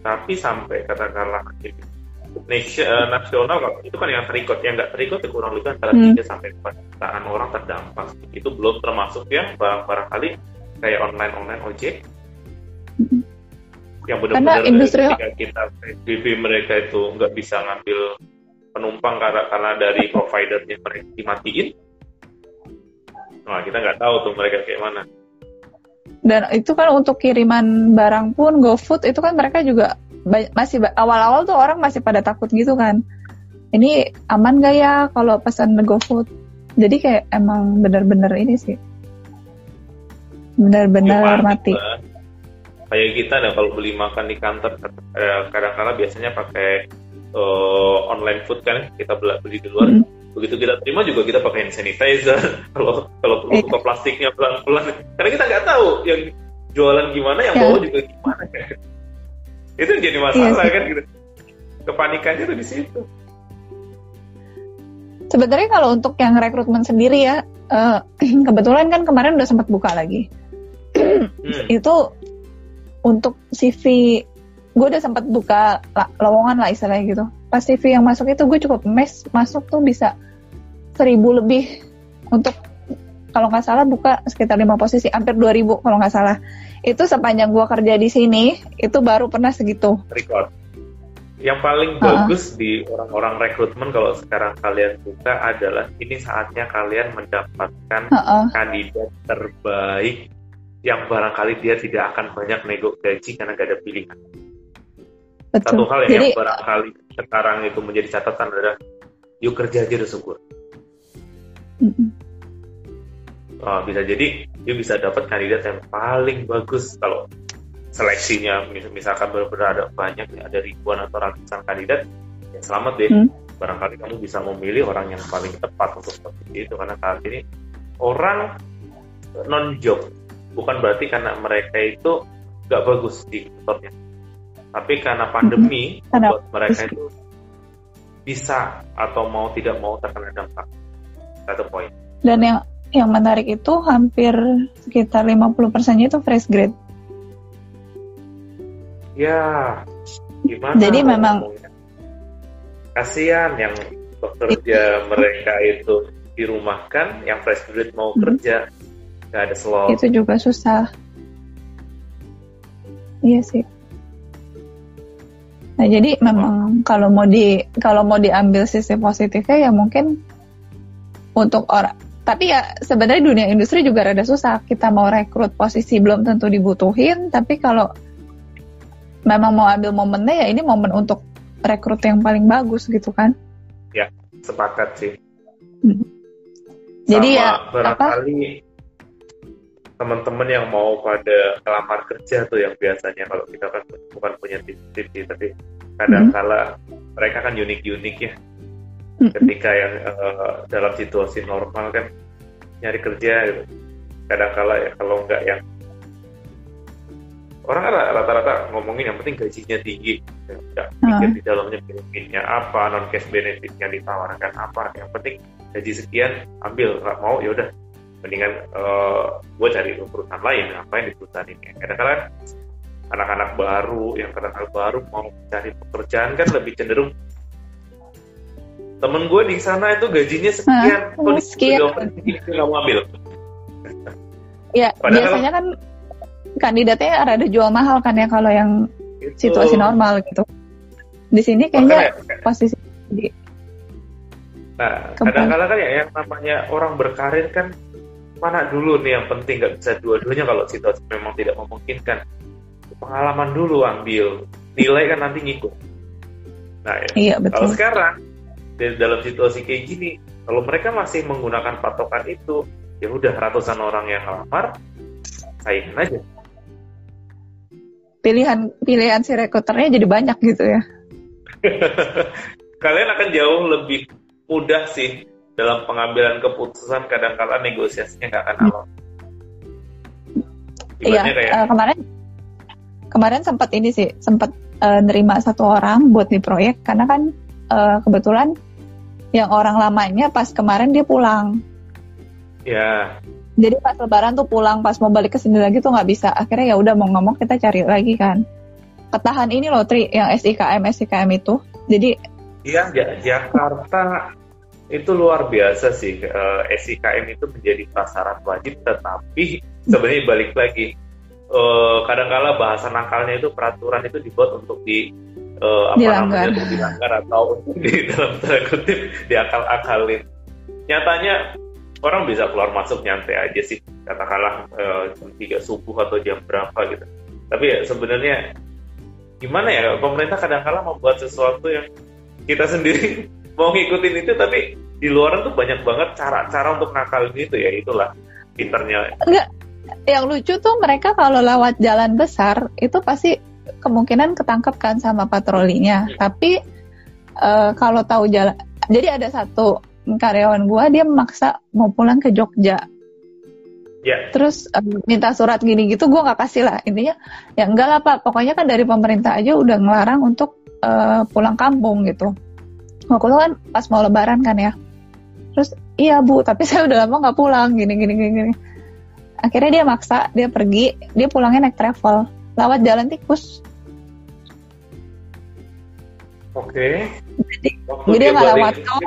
Tapi sampai katakanlah nation, uh, nasional itu kan yang terikut, yang nggak terikut itu kurang lebih antara tiga hmm. sampai empat jutaan orang terdampak. Itu belum termasuk ya barang-barang kali kayak online-online ojek hmm. yang benar-benar industri... ketika kita P S B B mereka itu nggak bisa ngambil penumpang karena, karena dari providernya mereka dimatiin. Nah, kita nggak tahu tuh mereka kayak mana. Dan itu kan untuk kiriman barang pun GoFood itu kan mereka juga masih awal-awal tuh orang masih pada takut gitu kan. Ini aman nggak ya kalau pesan GoFood? Jadi kayak emang benar-benar ini sih, benar-benar mati. Bah. Kayak kita dah kalau beli makan di kantor kadang-kadang biasanya pakai uh, online food kan kita beli di luar. Hmm. Begitu kita terima juga kita pakai hand sanitizer kalau kalau perlu buka plastiknya pelan-pelan karena kita nggak tahu yang jualan gimana yang ya. Bawa juga gimana kan? Itu yang jadi masalah ya, kan gitu. Kepanikannya tuh di situ sebenarnya kalau untuk yang rekrutmen sendiri ya kebetulan kan kemarin udah sempat buka lagi hmm. itu untuk C V gue udah sempat buka lowongan lah istilahnya gitu. Pas C V yang masuk itu gue cukup mes masuk tuh bisa seribu lebih, untuk kalau nggak salah buka sekitar lima posisi, hampir dua ribu kalau nggak salah. Itu sepanjang gue kerja di sini itu baru pernah segitu. Record. Yang paling uh. bagus di orang-orang rekrutmen kalau sekarang kalian buka adalah ini saatnya kalian mendapatkan uh-uh. kandidat terbaik yang barangkali dia tidak akan banyak nego gaji karena gak ada pilihan. Betul. Satu hal yang, Jadi, yang barangkali sekarang itu menjadi catatan adalah yuk kerja aja udah syukur. Uh-uh. Oh, bisa jadi dia bisa dapat kandidat yang paling bagus kalau seleksinya misalkan benar-benar ada banyak, ada ribuan atau ratusan kandidat, ya selamat deh. Hmm. Barangkali kamu bisa memilih orang yang paling tepat untuk seperti itu, karena saat ini orang non job bukan berarti karena mereka itu nggak bagus di kantornya, tapi karena pandemi hmm. buat mereka itu bisa atau mau tidak mau terkena dampak. Satu poin. Dan yang yang menarik itu hampir sekitar lima puluh persennya itu fresh grade. Ya, gimana? Jadi memang kasihan yang pekerja mereka itu dirumahkan, yang fresh grade mau hmm. kerja nggak ada slot. Itu juga susah. Iya sih. Nah, jadi memang hmm. kalau mau di kalau mau diambil sisi positifnya ya mungkin untuk orang. Tapi ya sebenarnya dunia industri juga rada susah. Kita mau rekrut posisi belum tentu dibutuhin, tapi kalau memang mau ambil momennya ya ini momen untuk rekrut yang paling bagus gitu kan. Ya, sepakat sih. Hmm. Jadi sama ya barangkali teman-teman yang mau pada kelamar kerja tuh yang biasanya kalau kita kan bukan punya tips-tips sih, tapi kadang-kala hmm. mereka kan unik-unik ya. Ketika yang uh, dalam situasi normal kan nyari kerja kadang-kala ya, kalau enggak yang orang rata-rata ngomongin yang penting gajinya tinggi, enggak pikir uh. di dalamnya benefitnya apa, non cash benefitnya ditawarkan apa, yang penting gaji sekian ambil, nggak mau ya udah mendingan uh, gue cari perusahaan lain, ngapain di perusahaan ini. Kadang-kadang anak-anak baru yang kadang-kadang baru mau cari pekerjaan kan lebih cenderung temen gue di sana itu gajinya sekian, kok di sini nggak mau ambil. Ya, biasanya kan kandidatnya rada jual mahal kan ya kalau yang gitu. Situasi normal gitu. Di sini kayaknya posisi. Nah, kadang-kadang kan ya yang namanya orang berkarir kan mana dulu nih yang penting, nggak bisa dua-duanya kalau situasi memang tidak memungkinkan. Pengalaman dulu ambil, nilai kan nanti ngikut. Nah, ya. Iya, betul. Kalau sekarang dari dalam situasi kayak gini, kalau mereka masih menggunakan patokan itu, ya udah ratusan orang yang ngelamar, saingan aja. Pilihan pilihan si rekruternya jadi banyak gitu ya. Kalian akan jauh lebih mudah sih dalam pengambilan keputusan, kadang-kala negosiasinya nggak akan alot. Iya, kayak... uh, kemarin kemarin sempat ini sih, sempat uh, nerima satu orang buat di proyek karena kan Uh, kebetulan yang orang lamanya pas kemarin dia pulang. Ya. Jadi pas lebaran tuh pulang, pas mau balik ke sini lagi tuh nggak bisa. Akhirnya ya udah mau ngomong kita cari lagi kan. Ketahan ini loh Tri yang S I K M S I K M itu. Jadi. Iya, ya, Jakarta itu luar biasa sih. Uh, S I K M itu menjadi pasaran wajib, tetapi sebenarnya balik lagi uh, kadang-kala bahasa nakalnya itu peraturan itu dibuat untuk di Uh, apa dilanggar. Namanya dilanggar atau di dalam tanda kutip diakal-akalin. Nyatanya orang bisa keluar masuk nyantai aja sih, katakanlah uh, jam tiga subuh atau jam berapa gitu. Tapi ya, sebenarnya gimana ya, pemerintah kadang-kala membuat sesuatu yang kita sendiri mau ngikutin itu, tapi di luaran tuh banyak banget cara-cara untuk nakalin itu ya. Itulah pinternya. Enggak, yang lucu tuh mereka kalau lewat jalan besar itu pasti kemungkinan ketangkep kan sama patrolinya. Hmm. Tapi uh, kalau tahu jalan, jadi ada satu karyawan gua dia maksa mau pulang ke Jogja. Yeah. Terus uh, minta surat gini gitu, gua nggak kasih lah intinya. Ya enggak lah Pak, pokoknya kan dari pemerintah aja udah ngelarang untuk uh, pulang kampung gitu. Waktu itu kan pas mau Lebaran kan ya. Terus iya Bu, tapi saya udah lama nggak pulang gini gini gini. Akhirnya dia maksa, dia pergi, dia pulangnya naik travel. lewat jalan tikus. Oke. Jadi, jadi dia lewat tol.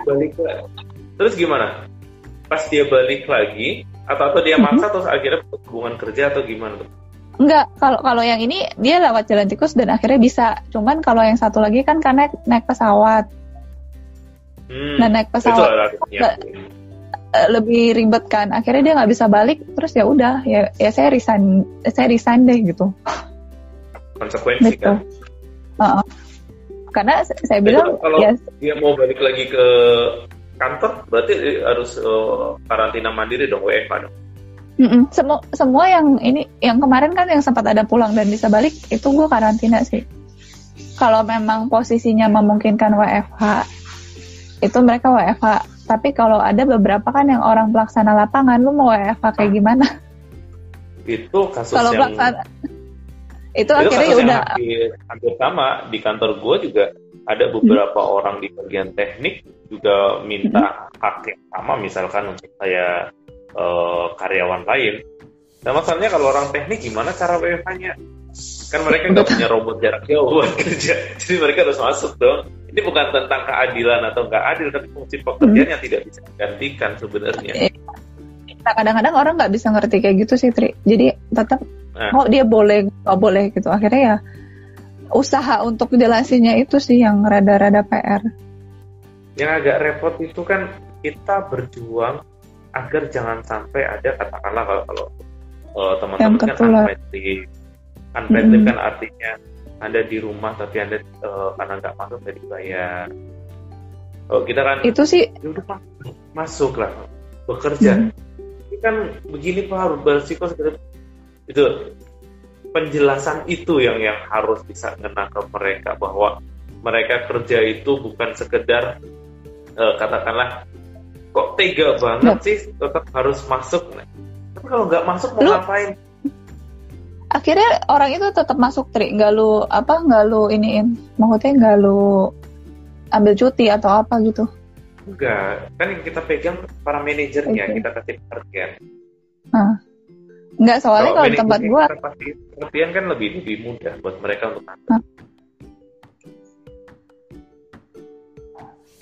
Terus gimana? Pas dia balik lagi, atau atau dia maksa, mm-hmm. terus akhirnya hubungan kerja atau gimana? Enggak, kalau kalau yang ini dia lewat jalan tikus dan akhirnya bisa. Cuman kalau yang satu lagi kan karena naik, naik pesawat. Hmm, nah naik pesawat ya. Lebih ribet kan. Akhirnya dia nggak bisa balik. Terus ya udah, ya, ya saya resign, saya resign deh gitu. Konsekuensi gitu. Kan. Uh-uh. Karena saya bilang itu, kalau ya, dia mau balik lagi ke kantor berarti harus uh, karantina mandiri dong, W F H dong. Semua semua yang ini yang kemarin kan yang sempat ada pulang dan bisa balik itu gue karantina sih. Kalau memang posisinya memungkinkan W F H, itu mereka W F H. Tapi kalau ada beberapa kan yang orang pelaksana lapangan, lu mau W F H kayak gimana? Itu kasus kalau yang pelaksana, itu, itu akhirnya kasus udah hampir, hampir sama. Di kantor gue juga ada beberapa hmm. orang di bagian teknik juga minta hmm. hak yang sama, misalkan untuk saya uh, karyawan lain. Nah masalahnya kalau orang teknik gimana cara W F H-nya? Kan mereka nggak punya robot jarak jauh buat kerja, jadi mereka harus masuk dong. Ini bukan tentang keadilan atau nggak adil, tapi fungsi pekerjaan hmm. yang tidak bisa digantikan sebenarnya. Nah, kadang-kadang orang nggak bisa ngerti kayak gitu sih, Tri. Jadi tetap nah. mau dia boleh nggak boleh gitu. Akhirnya ya usaha untuk jelasinnya itu sih yang rada-rada P R. Yang agak repot itu kan kita berjuang agar jangan sampai ada, katakanlah kalau, kalau uh, teman-teman kan unpaid. Unpaid leave kan artinya Anda di rumah tapi Anda uh, karena nggak masuk nggak dibayar. Oh, kita kan itu sih udah masuk lah bekerja. Mm-hmm. Ini kan begini Pak harus bersiko segera. Itu penjelasan itu yang yang harus bisa ngena ke mereka bahwa mereka kerja itu bukan sekedar uh, katakanlah kok tega banget Loh. sih tetap harus masuk. Tapi kalau nggak masuk mau Loh. ngapain? Akhirnya orang itu tetap masuk, Tri. Nggak lu apa, nggak lu iniin, maksudnya nggak lu ambil cuti atau apa gitu. Enggak, kan yang kita pegang para manajernya, okay. kita kasih perhatian. Nah. Nggak, soalnya kalau di tempat gua perhatian kan lebih lebih mudah buat mereka untuk nah.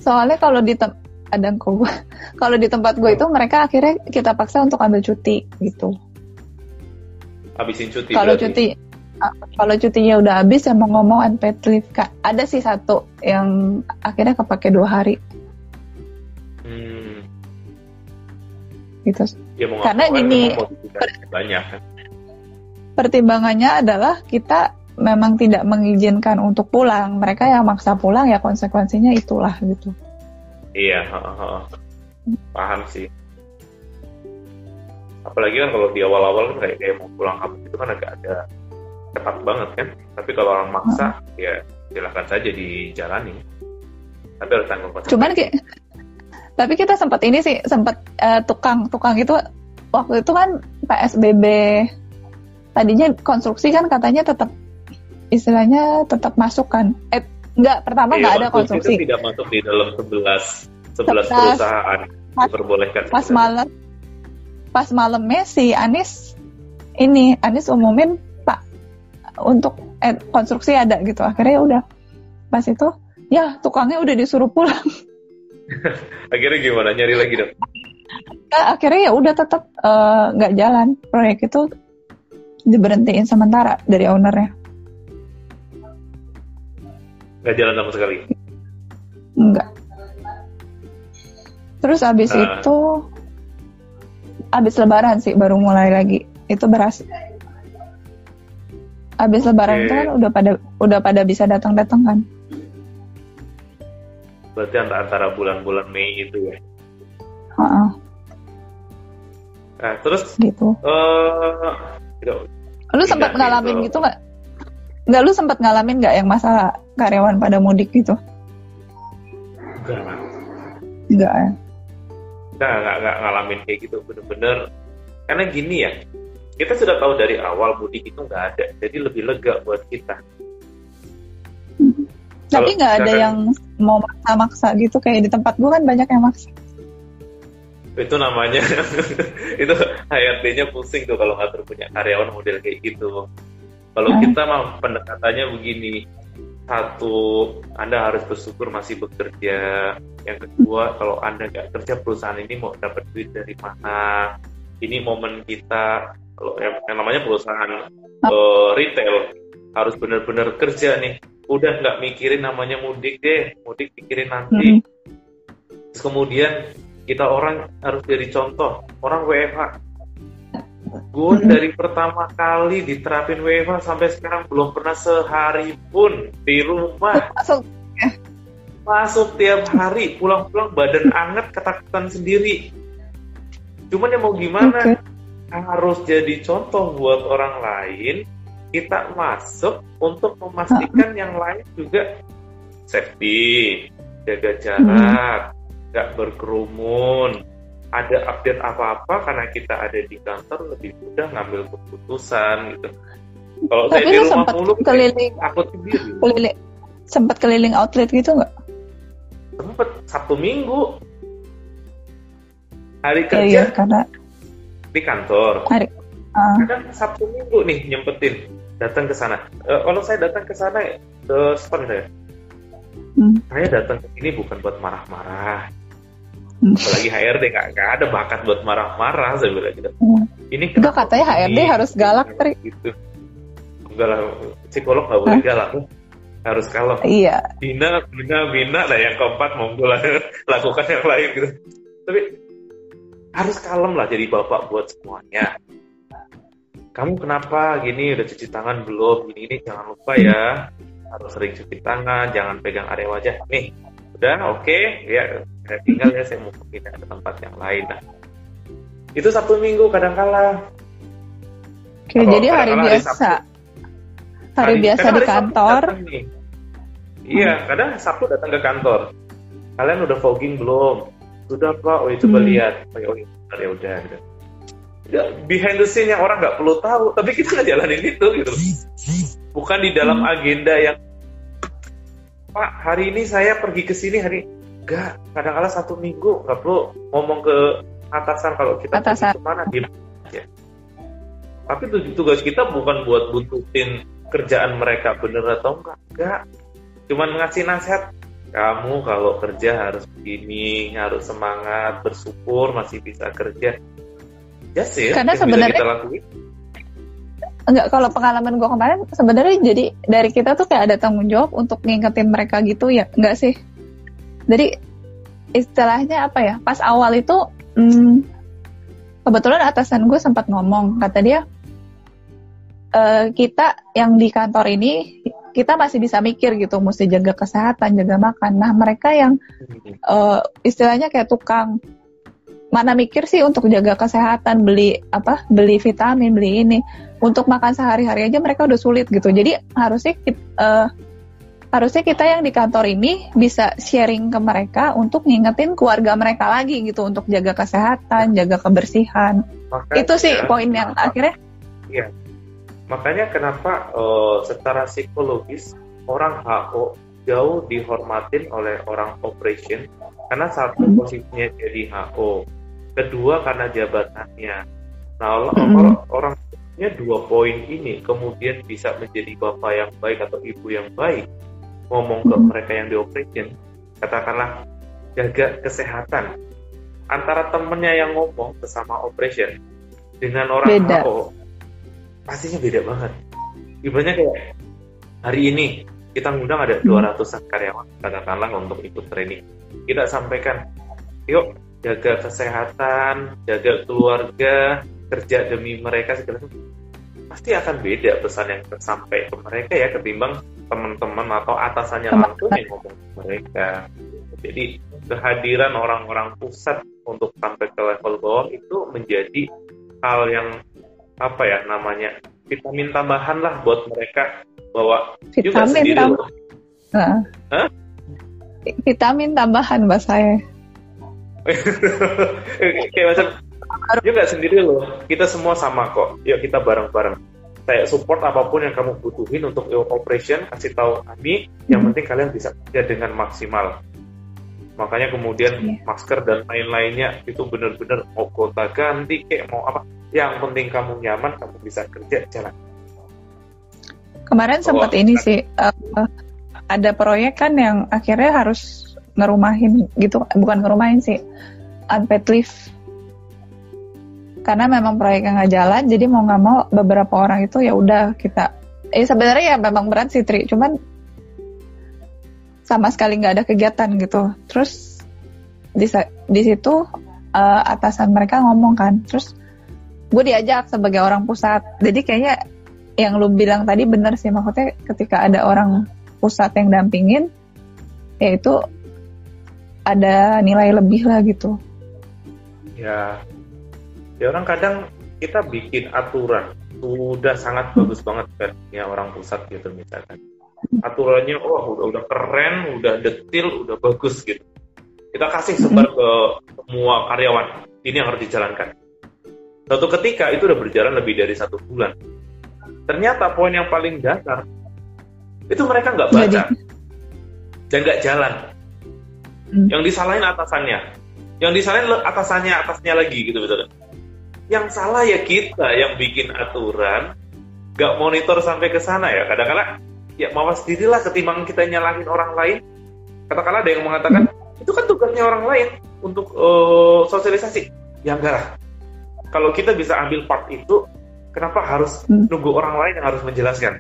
Soalnya kalau di tem- kadang kok gua kalau di tempat gua oh. itu mereka akhirnya kita paksa untuk ambil cuti gitu. Habisin cuti. Kalau cuti, kalau cutinya udah habis, ya mau ngomong unpaid leave. Ada sih satu yang akhirnya kepake dua hari. Hmm. Gitu. Ya, mau karena ngapain, gini, mau per- banyak. Pertimbangannya adalah kita memang tidak mengizinkan untuk pulang. Mereka yang maksa pulang, ya konsekuensinya itulah gitu. Iya, paham sih. Apalagi kan kalau di awal-awal kan kayak, kayak mau pulang kampus itu kan agak ada ketat banget kan. Tapi kalau orang maksa hmm. ya silahkan saja dijalani. Tapi harus tanggung jawab. Cuman ki- tapi kita sempat ini sih sempat uh, tukang-tukang itu waktu itu kan P S B B tadinya konstruksi kan katanya tetap istilahnya tetap masuk kan. Eh enggak, pertama enggak eh, ada konstruksi. Itu tidak masuk di dalam sebelas sebelas perusahaan diperbolehkan. Pas malam Pas malamnya si Anies ini Anies umumin Pak untuk eh, konstruksi ada gitu, akhirnya udah pas itu ya tukangnya udah disuruh pulang. Akhirnya gimana nyari lagi dong? Nah, akhirnya ya udah tetap nggak uh, jalan, proyek itu diberhentiin sementara dari ownernya. Nggak jalan sama sekali? Nggak. Terus abis nah. itu abis lebaran sih baru mulai lagi itu berhasil. Abis okay. lebaran itu kan udah pada udah pada bisa datang datang kan. Berarti antara bulan-bulan Mei itu ya. Uh-uh. Nah terus. Gitu. Uh, gitu. Lu sempat ngalamin gitu nggak? Nggak lu sempat ngalamin nggak yang masalah karyawan pada mudik gitu? Enggak. Enggak ya. Kita nggak nggak ngalamin kayak gitu bener-bener karena gini ya kita sudah tahu dari awal mudik itu nggak ada jadi lebih lega buat kita. Hmm. Tapi nggak ada yang mau maksa-maksa gitu kayak di tempat gua kan banyak yang maksa. Itu namanya itu H R D-nya pusing tuh kalau ngatur punya karyawan model kayak gitu. Kalau hmm. kita mah pendekatannya begini, satu, Anda harus bersyukur masih bekerja. Yang kedua, kalau Anda nggak kerja, perusahaan ini mau dapat duit dari mana? Ini momen kita, kalau yang, yang namanya perusahaan uh, retail, harus benar-benar kerja nih. Udah nggak mikirin namanya mudik deh, mudik pikirin nanti. Terus kemudian kita orang harus jadi contoh, orang W F H. Gue dari pertama kali diterapin W F H sampai sekarang belum pernah sehari pun di rumah. Masuk, masuk tiap hari, pulang-pulang badan anget, ketakutan sendiri. Cuman ya mau gimana, okay. harus jadi contoh buat orang lain. Kita masuk untuk memastikan uh-huh. yang lain juga safety, jaga jarak, nggak uh-huh. berkerumun. Ada update apa-apa karena kita ada di kantor lebih mudah ngambil keputusan gitu. Kalau saya di rumah mulu, keliling, aku sendiri. Keliling, sempat keliling outlet gitu nggak? Sempat Sabtu Minggu hari kerja ya, iya, karena... di kantor. Hari. Uh. Kadang Sabtu Minggu nih nyempetin datang ke sana. Uh, kalau saya datang ke sana ke stand saya, hmm. saya datang ke sini bukan buat marah-marah. Apalagi H R D nggak ada bakat buat marah-marah saya bilang gitu. Ini enggak, katanya H R D ini harus galak, Tri. Gitu. Enggak lah, psikolog nggak boleh Hah? galak, harus kalem. Iya. Bina, bina, bina. Nah yang keempat monggo lah lakukan yang lain gitu. Tapi harus kalem lah jadi bapak buat semuanya. Kamu kenapa gini? Udah cuci tangan belum? Gini ini jangan lupa ya. Harus sering cuci tangan, jangan pegang area wajah. Nih. Udah, oke, okay. ya saya tinggal ya, saya mau pindah ke tempat yang lain. Nah, itu Sabtu Minggu kadang-kala. Oke, Kalo jadi hari biasa. Hari, hari biasa di kantor. Iya, hmm. kadang Sabtu datang ke kantor. Kalian udah fogging belum? Sudah Pak, oh coba hmm. lihat. Oh ya udah, ya udah. Behind the scene yang orang nggak perlu tahu, tapi kita ngejalanin itu gitu. Bukan di dalam agenda yang Pak, hari ini saya pergi ke sini hari enggak, kadang-kadang satu minggu nggak perlu ngomong ke atasan kalau kita atasan. pergi kemana gitu aja. Tapi tugas kita bukan buat buntutin kerjaan mereka bener atau enggak, enggak. Cuman ngasih nasihat, kamu kalau kerja harus begini, harus semangat, bersyukur masih bisa kerja. Ya sih, karena sebenarnya kita lakuin. Enggak, kalau pengalaman gue kemarin sebenarnya jadi dari kita tuh kayak ada tanggung jawab untuk ngingetin mereka gitu ya, enggak sih? Jadi istilahnya apa ya, pas awal itu hmm, kebetulan atasan gue sempat ngomong, kata dia e, kita yang di kantor ini kita masih bisa mikir gitu, mesti jaga kesehatan, jaga makan. Nah mereka yang uh, istilahnya kayak tukang, mana mikir sih untuk jaga kesehatan, beli apa, beli vitamin, beli ini, untuk makan sehari-hari aja mereka udah sulit gitu. Jadi harusnya kita, uh, harusnya kita yang di kantor ini bisa sharing ke mereka untuk ngingetin keluarga mereka lagi gitu, untuk jaga kesehatan, jaga kebersihan. Makanya, itu sih poin yang kenapa, akhirnya. Iya. Makanya kenapa uh, secara psikologis orang H O jauh dihormatin oleh orang operation, karena satu hmm. posisinya jadi H O. Kedua karena jabatannya. Nah mm-hmm. orang punya dua poin ini kemudian bisa menjadi bapak yang baik atau ibu yang baik. Ngomong mm-hmm. ke mereka yang di operation, katakanlah jaga kesehatan. Antara temennya yang ngomong sesama operation dengan orang beda. H O pastinya beda banget. Ibaratnya kayak hari ini kita ngundang ada dua ratusan karyawan katakanlah untuk ikut training. Kita sampaikan, yuk jaga kesehatan, jaga keluarga, kerja demi mereka segala macam. Pasti akan beda pesan yang sampai ke mereka ya ketimbang teman-teman atau atasannya langsung yang ngomong ke mereka. Jadi kehadiran orang-orang pusat untuk sampai ke level bawah itu menjadi hal yang apa ya namanya, vitamin tambahan lah buat mereka, bahwa juga sendiri tam- nah. Hah? Vitamin tambahan bahasa saya. Kayak macam, ya nggak sendiri loh, kita semua sama kok. Yuk kita bareng-bareng. Saya support apapun yang kamu butuhin untuk operation, kasih tahu kami. Yang penting kalian bisa kerja dengan maksimal. Makanya kemudian yeah. masker dan lain-lainnya itu benar-benar mau kota ganti kayak mau apa. Yang penting kamu nyaman, kamu bisa kerja jalan. Kemarin sempat oh, ini sih uh, ada proyek kan yang akhirnya harus ngerumahin gitu, bukan ngerumahin sih, unpaid leave. Karena memang proyeknya nggak jalan, jadi mau nggak mau beberapa orang itu ya udah kita. Eh sebenarnya ya memang berat sih Tri, cuman sama sekali nggak ada kegiatan gitu. Terus di di situ uh, atasan mereka ngomong kan, terus gue diajak sebagai orang pusat. Jadi kayaknya yang lu bilang tadi benar sih, maksudnya ketika ada orang pusat yang dampingin, ya itu ada nilai lebih lah gitu. Ya, ya orang kadang kita bikin aturan udah sangat bagus banget versinya orang pusat gitu misalkan. Aturannya oh udah udah keren, udah detail, udah bagus gitu. Kita kasih sebar ke semua karyawan. Ini yang harus dijalankan. Suatu ketika itu udah berjalan lebih dari satu bulan. Ternyata poin yang paling dasar itu mereka nggak baca dan nggak jalan. Hmm. Yang disalahin atasannya, yang disalahin atasannya, atasnya lagi gitu betul. Yang salah ya kita yang bikin aturan, nggak monitor sampai ke sana ya. Kadang-kadang ya mawas dirilah ketimbang kita nyalahin orang lain. Katakanlah ada yang mengatakan itu kan tugasnya orang lain untuk uh, sosialisasi. Ya enggak lah. Kalau kita bisa ambil part itu, kenapa harus nunggu orang lain yang harus menjelaskan?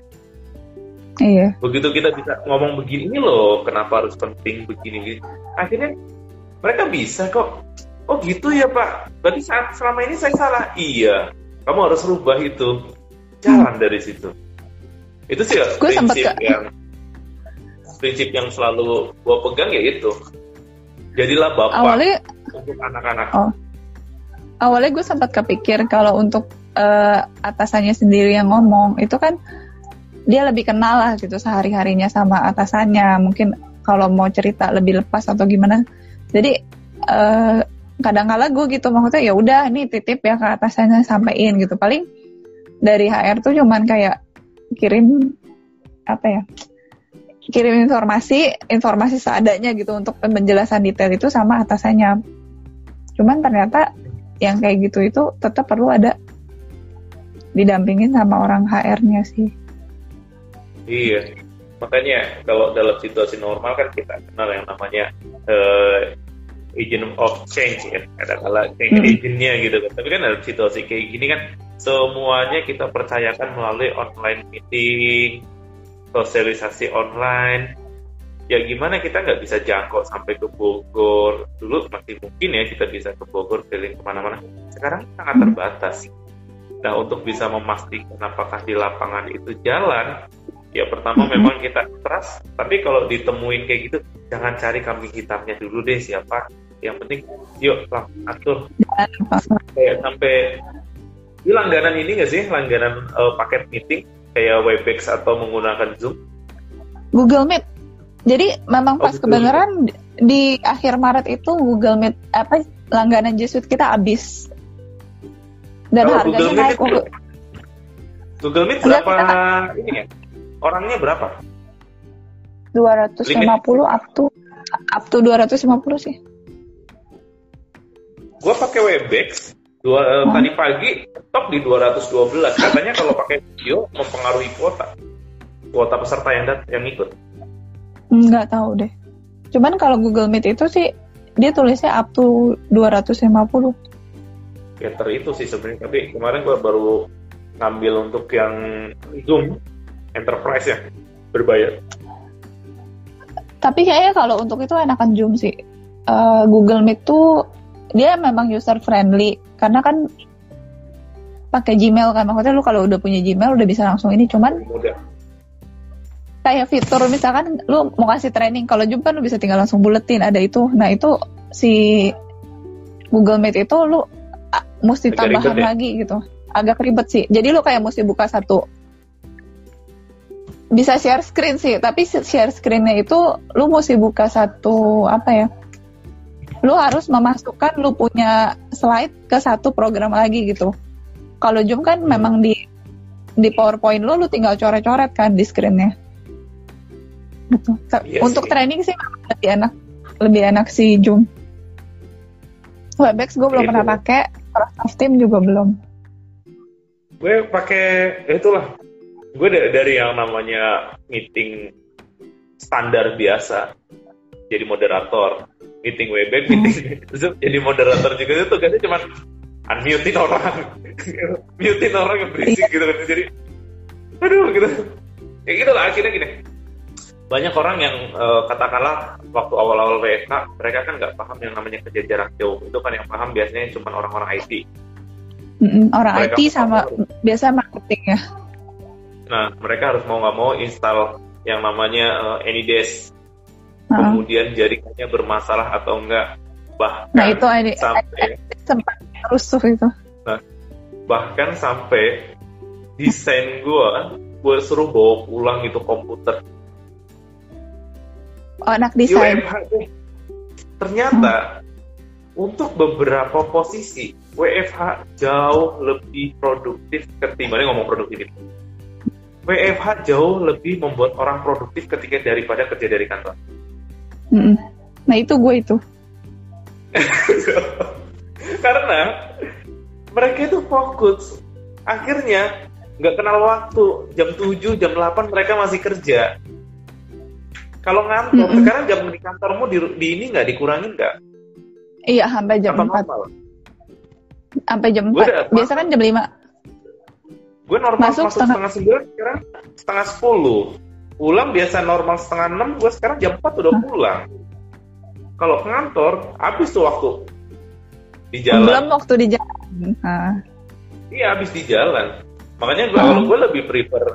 Iya. Begitu kita bisa ngomong begini loh, kenapa harus penting begini-gini. Akhirnya mereka bisa kok. Oh gitu ya Pak, berarti saat selama ini saya salah. Iya, kamu harus rubah itu. Jalan hmm. dari situ. Itu sih ya, prinsip ke... yang prinsip yang selalu gua pegang ya itu. Jadilah bapak awalnya, untuk anak-anak. Oh. Awalnya gue sempat kepikir kalau untuk uh, atasannya sendiri yang ngomong itu kan dia lebih kenal lah gitu sehari-harinya sama atasannya, mungkin kalau mau cerita lebih lepas atau gimana. Jadi uh, kadang-kala gue gitu maksudnya ya udah nih titip ya ke atasannya sampein gitu. Paling dari H R tuh cuman kayak kirim apa ya? Kirim informasi, informasi seadanya gitu untuk penjelasan detail itu sama atasannya. Cuman ternyata yang kayak gitu itu tetap perlu ada didampingin sama orang H R-nya sih. Iya, makanya kalau dalam situasi normal kan kita kenal yang namanya uh, agent of change ya, kadang-kadang change hmm. agent-nya gitu kan. Tapi kan dalam situasi kayak gini kan semuanya kita percayakan melalui online meeting, sosialisasi online. Ya gimana kita nggak bisa jangkau sampai ke Bogor. Dulu masih mungkin ya kita bisa ke Bogor, keliling kemana-mana. Sekarang sangat terbatas. Nah untuk bisa memastikan apakah di lapangan itu jalan, ya pertama memang kita trust. Tapi kalau ditemuin kayak gitu, jangan cari kambing hitamnya dulu deh siapa. Yang penting yuk atur. Kayak sampai di langganan ini nggak sih, langganan uh, paket meeting kayak Webex atau menggunakan Zoom, Google Meet. Jadi memang pas oh, kebenaran di akhir Maret itu Google Meet apa langganan G Suite kita habis dan oh, harganya Google naik. Meet Google, Google Meet berapa kita, ini ya? Orangnya berapa? dua ratus lima puluh limit. up to up to dua ratus lima puluh sih. Gua pakai Webex dua, oh. tadi pagi top di dua ratus dua belas. Katanya kalau pakai video mempengaruhi kuota. Kuota peserta yang dat- yang ikut. Nggak tahu deh. Cuman kalau Google Meet itu sih dia tulisnya up to dua ratus lima puluh. Getter itu sih sebenarnya. Tapi kemarin gue baru ngambil untuk yang Zoom Enterprise ya, berbayar. Tapi kayaknya kalau untuk itu enakan Zoom sih. Uh, Google Meet tuh dia memang user friendly karena kan pakai Gmail kan. Maksudnya lu kalau udah punya Gmail udah bisa langsung ini. Cuman mudah. Kayak fitur misalkan lu mau kasih training, kalau Zoom kan lu bisa tinggal langsung buletin ada itu. Nah itu si Google Meet itu lu a- mesti agak tambahan ribet, lagi ya? Gitu agak ribet sih, jadi lu kayak mesti buka satu, bisa share screen sih, tapi share screen-nya itu lu mesti buka satu apa ya, lu harus memasukkan lu punya slide ke satu program lagi gitu. Kalau Zoom kan hmm. memang di di PowerPoint lu, lu tinggal coret-coret kan di screen-nya. Betul. Yes, untuk yes. training sih lebih enak, lebih enak si Zoom. Webex gue belum pernah pakai, Microsoft Team juga belum. Gue pakai ya itulah gue dari yang namanya meeting standar biasa jadi moderator, meeting Webex, meeting Zoom jadi moderator juga. Itu tugasnya cuma unmutein orang, mutein orang yang berisik gitu kan. Jadi aduh gitu ya, gitu lah. Akhirnya gini, banyak orang yang uh, katakanlah waktu awal-awal P H K mereka kan nggak paham yang namanya kerja jarak jauh. Itu kan yang paham biasanya cuma orang-orang I T, mm-hmm, orang mereka I T sama baru. Biasa marketing ya. Nah mereka harus mau nggak mau install yang namanya uh, Anydesk, uh-huh. Kemudian jaringannya bermasalah atau enggak, bahkan nah, itu Any- sampai sempat rusuh itu. Nah, bahkan sampai desain gue, gue suruh bawa pulang itu komputer. Oh, anak desain. Ternyata hmm. untuk beberapa posisi W F H jauh lebih produktif ketimbang ngomong produktif. W F H jauh lebih membuat orang produktif ketika daripada kerja dari kantor. Hmm. Nah itu gue itu. Karena mereka itu fokus, akhirnya nggak kenal waktu, jam tujuh, jam delapan mereka masih kerja. Kalau ngantor, mm-hmm. sekarang jam di kantormu di, di ini nggak dikurangin nggak? Iya, sampai jam empat. Sampai jam empat. Biasa kan jam lima. Gue normal masuk, masuk setengah sembilan, sekarang setengah sepuluh. Pulang biasa normal setengah enam, gue sekarang jam empat udah pulang. Kalau ke kantor, habis tuh waktu di jalan. Belum waktu di jalan. Nah. Iya, habis di jalan. Makanya gue, hmm. kalau gue lebih prefer.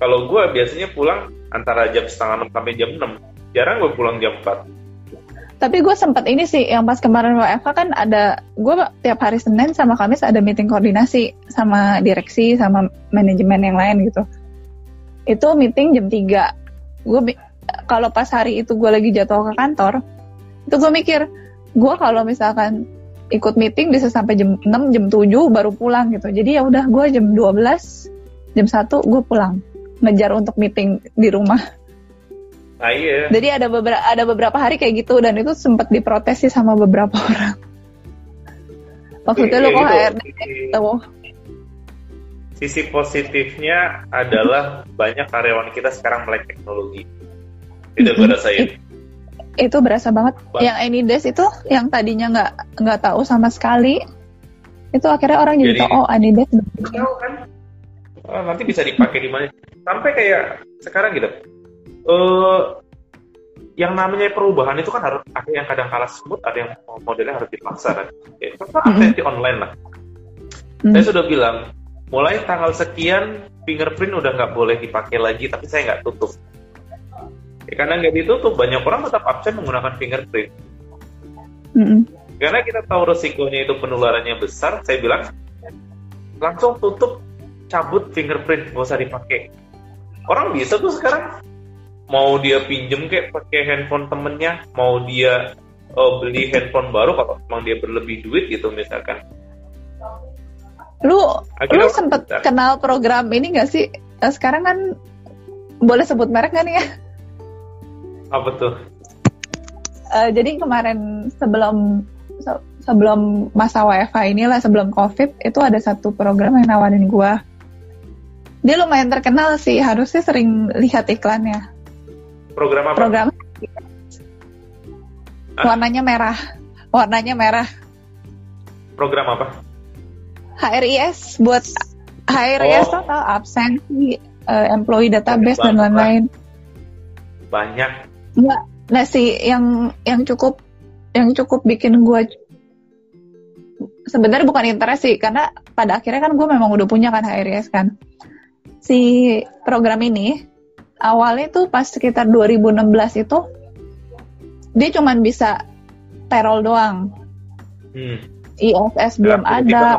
Kalau gue biasanya pulang antara jam setengah enam sampai jam enam. Jarang gue pulang jam empat. Tapi gue sempat ini sih, yang pas kemarin W F H kan ada, gue tiap hari Senin sama Kamis ada meeting koordinasi sama direksi, sama manajemen yang lain gitu. Itu meeting jam tiga. Gue, kalau pas hari itu gue lagi jadwal ke kantor, itu gue mikir, gue kalau misalkan ikut meeting bisa sampai jam enam, jam tujuh baru pulang gitu. Jadi ya udah gue jam dua belas, jam satu gue pulang. Ngejar untuk meeting di rumah. Ah, iya. Jadi ada beberapa ada beberapa hari kayak gitu, dan itu sempat diprotes sih sama beberapa orang. Maksudnya lo kok H R D tahu? Sisi positifnya adalah banyak karyawan kita sekarang melek teknologi. Tidak mm-hmm. berasain. It, itu berasa banget. Bang. Yang Anydesk itu yang tadinya nggak nggak tahu sama sekali, itu akhirnya orang jadi, jadi tahu oh Anydesk. Tahu kan? Oh, nanti bisa dipakai di mana? Sampai kayak sekarang gitu, uh, yang namanya perubahan itu kan harus ada yang kadang kalah smooth, ada yang modelnya harus dipaksa kan. Ya, tetap hati-hati online lah. Mm-hmm. Saya sudah bilang, mulai tanggal sekian fingerprint udah nggak boleh dipakai lagi, tapi saya nggak tutup. Ya, karena nggak ditutup, banyak orang tetap absen menggunakan fingerprint. Mm-hmm. Karena kita tahu resikonya itu penularannya besar, saya bilang langsung tutup. Cabut fingerprint, gak usah dipakai. Orang bisa tuh sekarang, mau dia pinjem kayak pakai handphone temennya, mau dia uh, beli handphone baru kalau memang dia berlebih duit gitu misalkan. Lu, akhirnya, lu sempet bentar. Kenal program ini nggak sih? Sekarang kan boleh sebut merek nggak nih ya? Apa tuh? Uh, jadi kemarin sebelum se- sebelum masa W F H inilah, sebelum COVID, itu ada satu program yang nawarin gue. Dia lumayan terkenal sih, harusnya sering lihat iklannya. Program apa? Program ah? Warnanya merah. Warnanya merah. Program apa? H R I S buat H R I S oh. Total absensi, uh, employee database dan lain-lain. Banyak. Nggak, nah sih yang yang cukup yang cukup bikin gue sebenarnya bukan interest sih, karena pada akhirnya kan gue memang udah punya kan H R I S kan. Si program ini awalnya tuh pas sekitar dua ribu enam belas itu dia cuman bisa payroll doang. Hmm. I F S belum ada.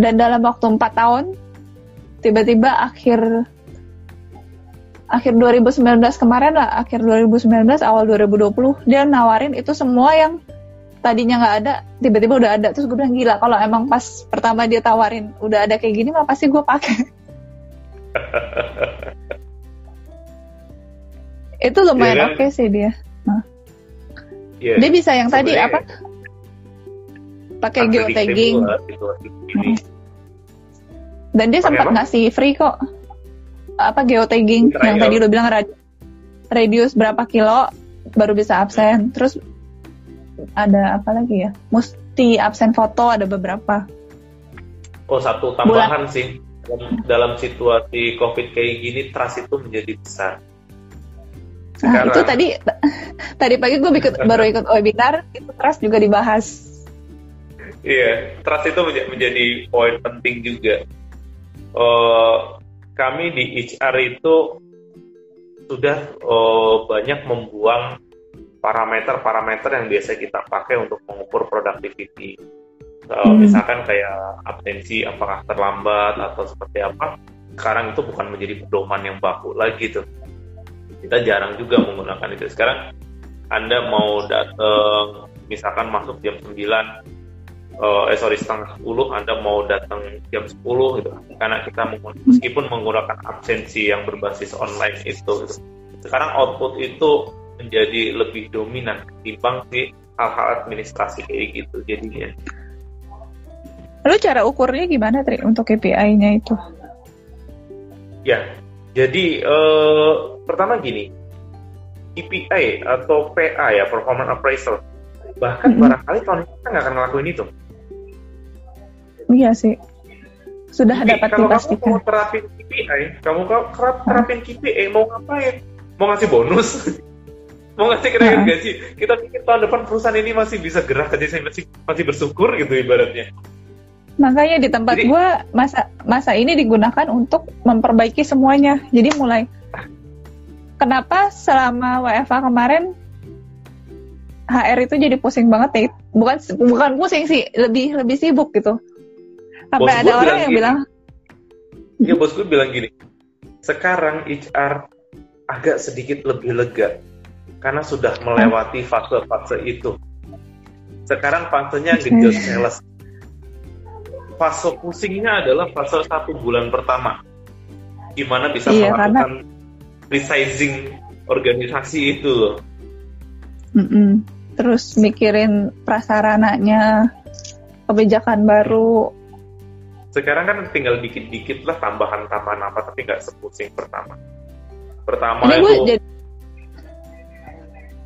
Dan dalam waktu empat tahun tiba-tiba akhir akhir dua ribu sembilan belas kemarin lah, akhir dua ribu sembilan belas awal dua ribu dua puluh dia nawarin itu semua yang tadinya nggak ada, tiba-tiba udah ada. Terus gue bilang gila, kalau emang pas pertama dia tawarin udah ada kayak gini mah pasti gue pakai. Itu lumayan yeah. oke okay sih dia. Nah. Yeah. Dia bisa yang sebenarnya tadi apa? Pakai geotagging. Nah. Dan dia sempat ngasih free kok, apa geotagging trial. Yang tadi lu bilang radius, radius berapa kilo baru bisa absen. Terus ada apa lagi ya? Mesti absen foto ada beberapa. Oh, satu tambahan Bulan. sih dalam, dalam situasi COVID kayak gini, trust itu menjadi besar. Sekarang, nah, itu tadi tadi pagi gue ikut, baru ikut webinar, itu trust juga dibahas. Iya, trust itu menjadi poin penting juga. Uh, kami di H R itu sudah uh, banyak membuang parameter-parameter yang biasa kita pakai untuk mengukur productivity. Uh, hmm. Misalkan kayak absensi, apakah terlambat atau seperti apa. Sekarang itu bukan menjadi pedoman yang baku lagi tuh. Kita jarang juga menggunakan itu. Sekarang Anda mau datang, misalkan masuk jam sembilan. Uh, eh sorry setengah sepuluh, Anda mau datang jam sepuluh gitu, karena kita menggunakan, meskipun menggunakan absensi yang berbasis online itu gitu. Sekarang output itu menjadi lebih dominan ketimbang di hal-hal administrasi kayak gitu jadinya. Lalu cara ukurnya gimana Tri untuk K P I-nya itu? Ya, jadi uh, pertama gini, K P I atau P A ya, Performance Appraisal, bahkan mm-hmm. barangkali tahun ini kita nggak akan ngelakuin itu. Iya sih, sudah jadi, dapat kalau dipastikan. Kalau kamu mau terapin K P I, kamu kerap terapin K P I, mau ngapain? Mau ngasih bonus? Mau ngasih kenaikan nah. gaji? Kita pikir tahun depan perusahaan ini masih bisa gerak, jadi masih masih bersyukur gitu ibaratnya. Makanya di tempat jadi, gua masa masa ini digunakan untuk memperbaiki semuanya. Jadi mulai kenapa selama W F H kemarin H R itu jadi pusing banget ya, bukan bukan pusing sih, lebih lebih sibuk gitu. Sampai bos ada orang yang gini, bilang, ya bos gue bilang gini, sekarang H R agak sedikit lebih lega karena sudah melewati fase-fase itu. Sekarang fasenya genjot sales. Fase pusingnya adalah fase satu bulan pertama, gimana bisa iya, melakukan karena... resizing organisasi itu loh. Mm-mm. Terus mikirin prasarananya, kebijakan baru. Sekarang kan tinggal dikit-dikit lah tambahan-tambahan apa, tapi nggak sepusing pertama. Pertama ini itu... Jadi,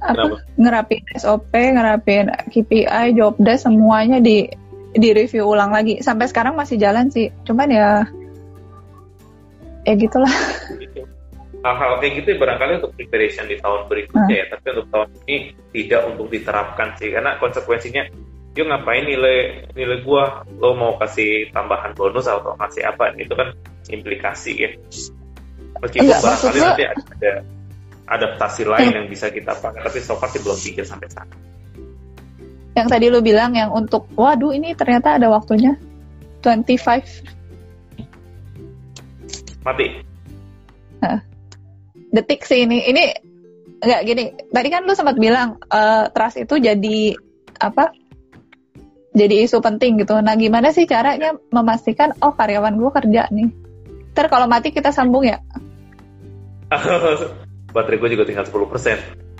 apa, ngerapin S O P, ngerapin K P I, job desk, semuanya di, di review ulang lagi. Sampai sekarang masih jalan sih, cuman ya... Ya gitulah. Gitu. Hal-hal kayak gitu barangkali untuk preparation di tahun berikutnya ya, tapi untuk tahun ini tidak untuk diterapkan sih, karena konsekuensinya yuk ngapain nilai nilai gua, lo mau kasih tambahan bonus atau kasih apa, itu kan implikasi ya. Meskipun enggak, barangkali maksudnya... nanti ada adaptasi lain eh. yang bisa kita pakai, tapi so far sih belum pikir sampai sana. Yang tadi lo bilang yang untuk waduh ini ternyata ada waktunya dua puluh lima mati nah. Detik sih ini, ini nggak gini. Tadi kan lu sempat bilang uh, trust itu jadi apa? Jadi isu penting gitu. Nah gimana sih caranya memastikan oh karyawan gue kerja nih? Ntar kalau mati kita sambung ya? Baterai gue juga tinggal sepuluh persen.